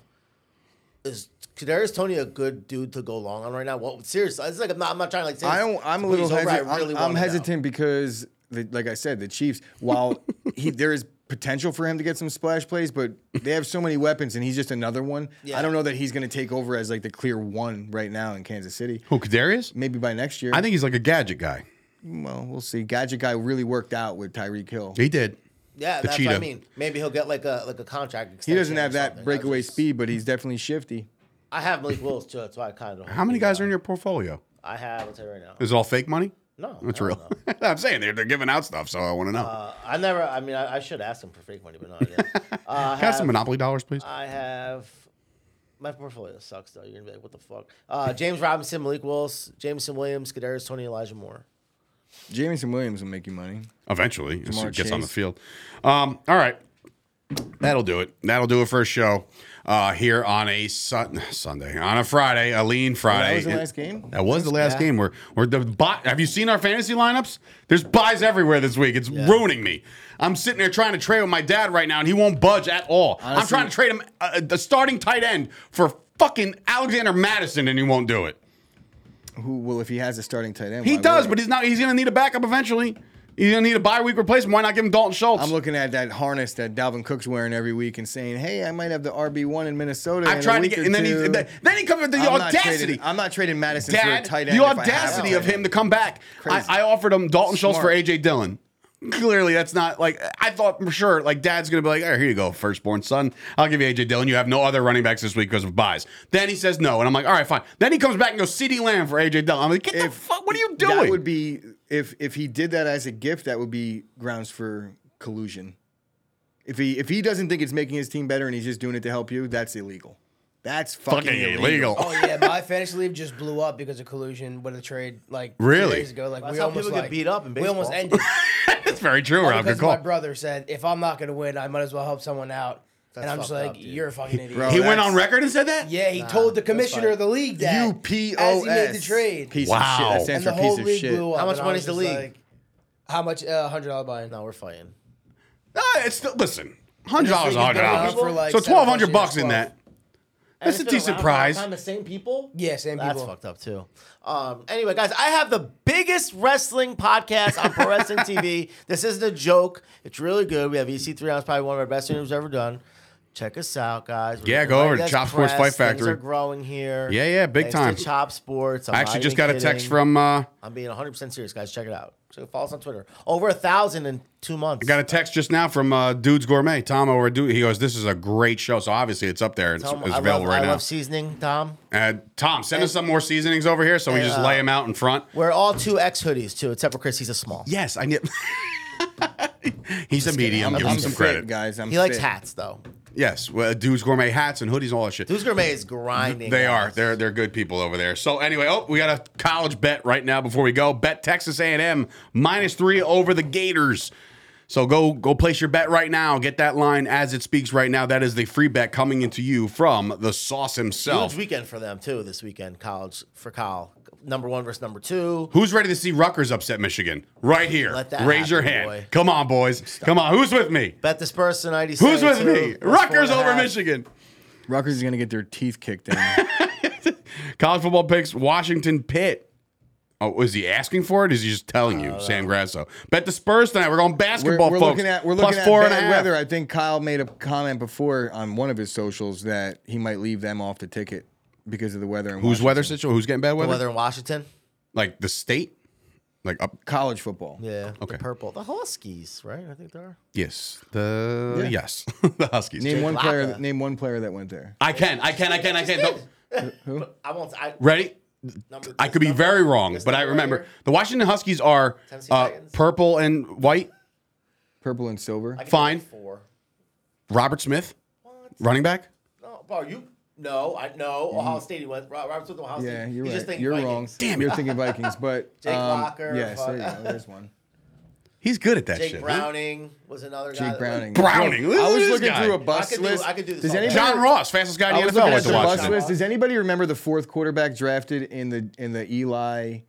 Is Kadarius Tony a good dude to go long on right now? Well, seriously, it's like I'm not. I'm not trying to like. Say I don't, I'm a little hesitant. Right, really I'm, I'm hesitant because. The, like I said, the Chiefs, while he, there is potential for him to get some splash plays, but they have so many weapons, and he's just another one. Yeah. I don't know that he's going to take over as, like, the clear one right now in Kansas City. Who, Kadarius? Maybe by next year. I think he's like a gadget guy. Well, we'll see. Gadget guy really worked out with Tyreek Hill. He did. Yeah, the that's cheetah. What I mean. Maybe he'll get, like, a like a contract extension. He doesn't have that something. breakaway just... speed, but he's definitely shifty. I have Malik Willis, too. That's why I kind of don't How many guys out. are in your portfolio? I have, I'll tell you right now. Is it all fake money? No, it's real. I'm saying they're, they're giving out stuff, so I want to know. Uh, I never. I mean, I, I should ask them for fake money, but no. Yeah. Uh, Can I have some Monopoly dollars, please? I have my portfolio sucks though. You're gonna be like, what the fuck? Uh, James Robinson, Malik Willis, Jameson Williams, Kadarius Tony, Elijah Moore. Jameson Williams will make you money eventually. As he gets Chase. on the field. Um, all right, that'll do it. That'll do it for a show. Uh, here on a sun- Sunday, on a Friday, a lean Friday. That was the last game? That was the last yeah. game. We're, we're the buy- Have you seen our fantasy lineups? There's buys everywhere this week. It's yeah. ruining me. I'm sitting there trying to trade with my dad right now, and he won't budge at all. Honestly, I'm trying to trade him uh, the starting tight end for fucking Alexander Madison, and he won't do it. Who? Well, if he has a starting tight end. He does, but he's not. He's going to need a backup eventually. He's going to need a bye week replacement. Why not give him Dalton Schultz? I'm looking at that harness that Dalvin Cook's wearing every week and saying, hey, I might have the R B one in Minnesota. I've in tried a week to get, and then he, then he comes with the I'm audacity. Not trading, I'm not trading Madison Dad, for a tight end. The audacity of him to come back. I, I offered him Dalton Smart. Schultz for A J. Dillon. Clearly, that's not like I thought for sure. Like, Dad's going to be like, all right, here you go, firstborn son. I'll give you A J. Dillon. You have no other running backs this week because of buys. Then he says no. And I'm like, all right, fine. Then he comes back and goes CeeDee Lamb for A J. Dillon. I'm like, get if, the fuck. What are you doing? That would be. If if he did that as a gift, that would be grounds for collusion. If he if he doesn't think it's making his team better and he's just doing it to help you, that's illegal. That's fucking, fucking illegal. illegal. Oh yeah, my fantasy league just blew up because of collusion with a trade like really? two days ago. Like that's we how almost people like, get beat up in baseball. We almost ended. That's very true, Rob. Good call. My brother said, if I'm not gonna win, I might as well help someone out. That's and I'm just like, up, you're a fucking idiot. He, bro, he went on record and said that? Yeah, he nah, told the commissioner of the league that. U P O S. As he made the trade. Piece wow. of shit. That stands and for piece of shit. How much money is the league? Like, how much? Uh, one hundred dollars buy-in. No, we're fighting. Uh, it's still, listen, one hundred dollars is one hundred dollars. Like so twelve hundred dollars bucks in that. That's a decent prize. The same people? Yeah, same people. That's fucked up, too. Um, anyway, guys, I have the biggest wrestling podcast on Pro Wrestling T V. This isn't a joke. It's really good. We have E C three on. It's probably one of our best interviews ever done. Check us out, guys. We're yeah, go over to Chop Sports Fight Factory. Things are growing here. Yeah, yeah, big time. To Chop Sports. I'm I actually just got kidding. a text from... Uh, I'm being one hundred percent serious, guys. Check it out. So follow us on Twitter. Over one thousand in two months. I got a text just now from uh, Dudes Gourmet. Tom over at Dudes. He goes, this is a great show. So obviously it's up there. It's, Tom, it's available love, right I now. I love seasoning, Tom. Uh, Tom, send and, us some more seasonings over here so and, we just uh, lay them out in front. We're all two X hoodies, too, except for Chris. He's a small. Yes, I get... He's just a medium. Give him some fit, credit, guys. I'm he fit. likes hats, though. Yes, well, Dudes Gourmet hats and hoodies and all that shit. Dudes Gourmet is grinding. They guys. are. They're they're good people over there. So anyway, oh, we got a college bet right now before we go. Bet Texas A and M minus three over the Gators. So go go place your bet right now. Get that line as it speaks right now. That is the free bet coming into you from the Sauce himself. Huge weekend for them too. This weekend, college for Kyle. Number one versus number two. Who's ready to see Rutgers upset Michigan? Right here. Let that Raise happen, your hand. Boy. Come on, boys. Stop. Come on. Who's with me? Bet this person. ninety-seven Who's with me? Rutgers over Michigan. Rutgers is going to get their teeth kicked in. College football picks. Washington Pitt. Oh, is he asking for it? Or is he just telling you, uh, Sam Grasso? Bet the Spurs tonight. We're going basketball, we're, we're folks. Looking at, we're looking Plus at four bad and a half. Weather. I think Kyle made a comment before on one of his socials that he might leave them off the ticket because of the weather. In Who's weather situation? Who's getting bad weather? The weather in Washington? Like the state? Like up college football. Yeah. Okay. The purple. The Huskies, right? I think they are. Yes. The yeah. yes. the Huskies. Name Jake one Laka. player. Name one player that went there. I can. I can. I can. I can. No. Who? I won't. I, Ready? Number, I could be number, very wrong, but I remember right the Washington Huskies are uh, purple and white. Purple and silver. Fine. Four. Robert Smith, what? Running back. No, bro, you. No, I know Ohio State. He was Robert Smith. Ohio State. Yeah, you're He's right. Just you're Vikings. wrong. Damn, you're thinking Vikings, but Jake um, Locker. Yes, there you go. There's one. He's good at that Jake shit. Jake Browning right? was another guy. Jake Browning. Browning. Look, I was looking guy. through a bus I could list. Do, I could do this. Does anybody, John Ross, fastest guy in the N F L. Went to watch. Does anybody remember the fourth quarterback drafted in the in the Eli,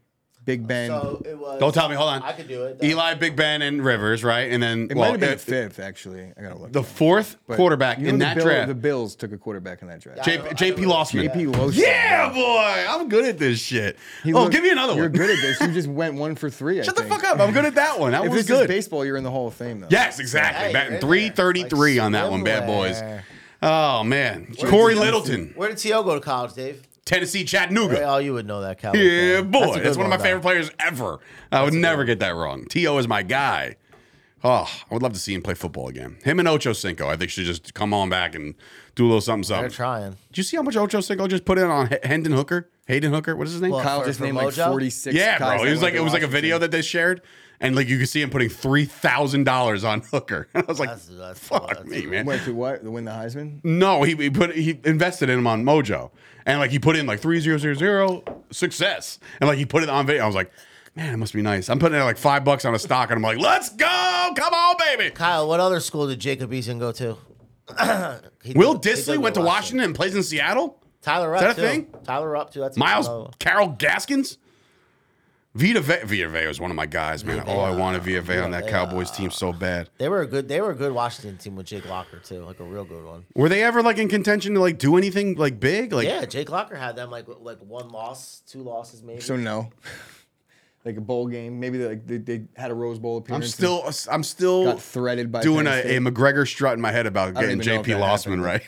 Big Ben? So it was, Don't tell me. Hold on. I could do it. Though. Eli, Big Ben, and Rivers, right? And then it well, might have been it, fifth. Actually, I gotta look. The fourth but quarterback you know in that Bill, draft. The Bills took a quarterback in that draft. Yeah, J P Lossman. J P Lossman. Yeah, boy, I'm good at this shit. He oh, looked, give me another one. You're good at this. You just went one for three. I Shut think. the fuck up. I'm good at that one. That if was this good. Is baseball, you're in the Hall of Fame, though. Yes, exactly. Hey, three thirty-three like on that one, bad boys. Oh man, where Corey Littleton. Where did T O go to college, Dave? Tennessee, Chattanooga. Oh, you would know that, Cal. Yeah, boy. That's, That's one, one of my favorite players ever. I would That's never get that wrong. T O is my guy. Oh, I would love to see him play football again. Him and Ocho Cinco, I think, should just come on back and do a little something, something. They're trying. Did you see how much Ocho Cinco just put in on H- Hendon Hooker? Hayden Hooker? What is his name? Well, Kyle just named like forty-six Yeah, bro. It was like, it was like a video that they shared. And like you could see him putting three thousand dollars on Hooker. I was like, that's, that's "Fuck that's me, man!" Went to what? To win the Heisman? No, he, he put he invested in him on Mojo, and like he put in like three zero zero zero success, and like he put it on video. I was like, "Man, it must be nice." I'm putting in like five bucks on a stock, and I'm like, "Let's go! Come on, baby!" Kyle, what other school did Jacob Eason go to? Will did, Disley went to Washington, Washington and plays in Seattle. Tyler Rupp, is that a too. thing? Tyler Rupp too. That's Miles a Carroll Gaskins. Vita Vea, Vita Vea was one of my guys, man. Oh, I wanted Vita Vea on that Cowboys team so bad. They were a good, they were a good Washington team with Jake Locker too, like a real good one. Were they ever like in contention to like do anything like big? Like yeah, Jake Locker had them like like one loss, two losses maybe. So no, like a bowl game. Maybe they, like they, they had a Rose Bowl appearance. I'm still, I'm still got threaded by doing a, a McGregor strut in my head about getting J P Lossman right.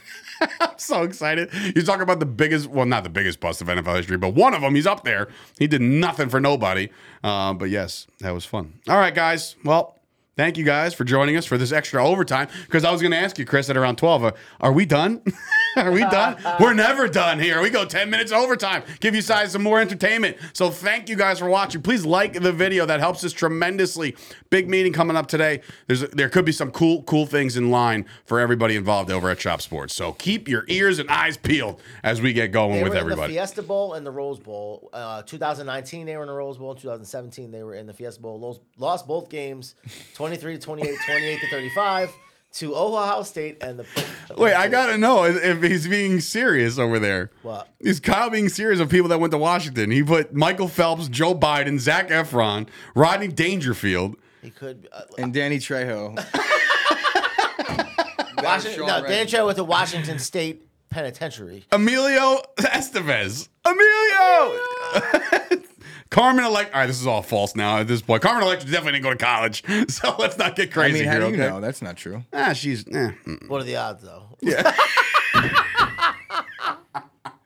I'm so excited. You talk about the biggest, well, not the biggest bust of N F L history, but one of them, he's up there. He did nothing for nobody. Uh, but, yes, that was fun. All right, guys. Well, thank you guys for joining us for this extra overtime because I was going to ask you, Chris, at around twelve, uh, are we done? Are we done? We're never done here. We go ten minutes overtime. Give you guys some more entertainment. So thank you guys for watching. Please like the video. That helps us tremendously. Big meeting coming up today. There's a, there could be some cool, cool things in line for everybody involved over at Chop Sports. So keep your ears and eyes peeled as we get going they with were everybody. In the Fiesta Bowl and the Rose Bowl. Uh, twenty nineteen, they were in the Rose Bowl. In twenty seventeen, they were in the Fiesta Bowl. Lost both games, twenty-three to twenty-eight, twenty-eight to thirty-five. To Ohio State and the... Wait, I gotta know if he's being serious over there. What? Is Kyle being serious of people that went to Washington? He put Michael Phelps, Joe Biden, Zac Efron, Rodney Dangerfield. He could... Uh, and Danny Trejo. Washington, no, Danny Trejo went to Washington State Penitentiary. Emilio Estevez. Emilio! Emilio! Carmen Electra. All right, this is all false now at this point. Carmen Electra definitely didn't go to college, so let's not get crazy. I mean, how here, do you okay? know? That's not true. Ah, she's. Eh. What are the odds, though? Yeah.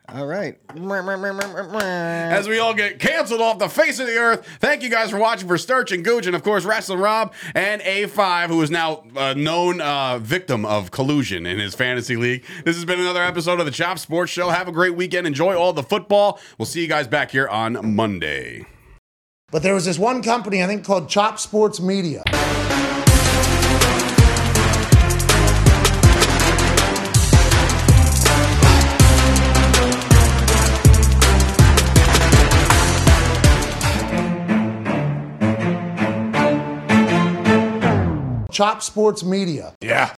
All right. As we all get canceled off the face of the earth, thank you guys for watching, for Sturch and Gooch, and of course, Rasslin' Rob and A five, who is now a known uh, victim of collusion in his fantasy league. This has been another episode of the Chop Sports Show. Have a great weekend. Enjoy all the football. We'll see you guys back here on Monday. But there was this one company, I think, called Chop Sports Media. Chop Sports Media. Yeah.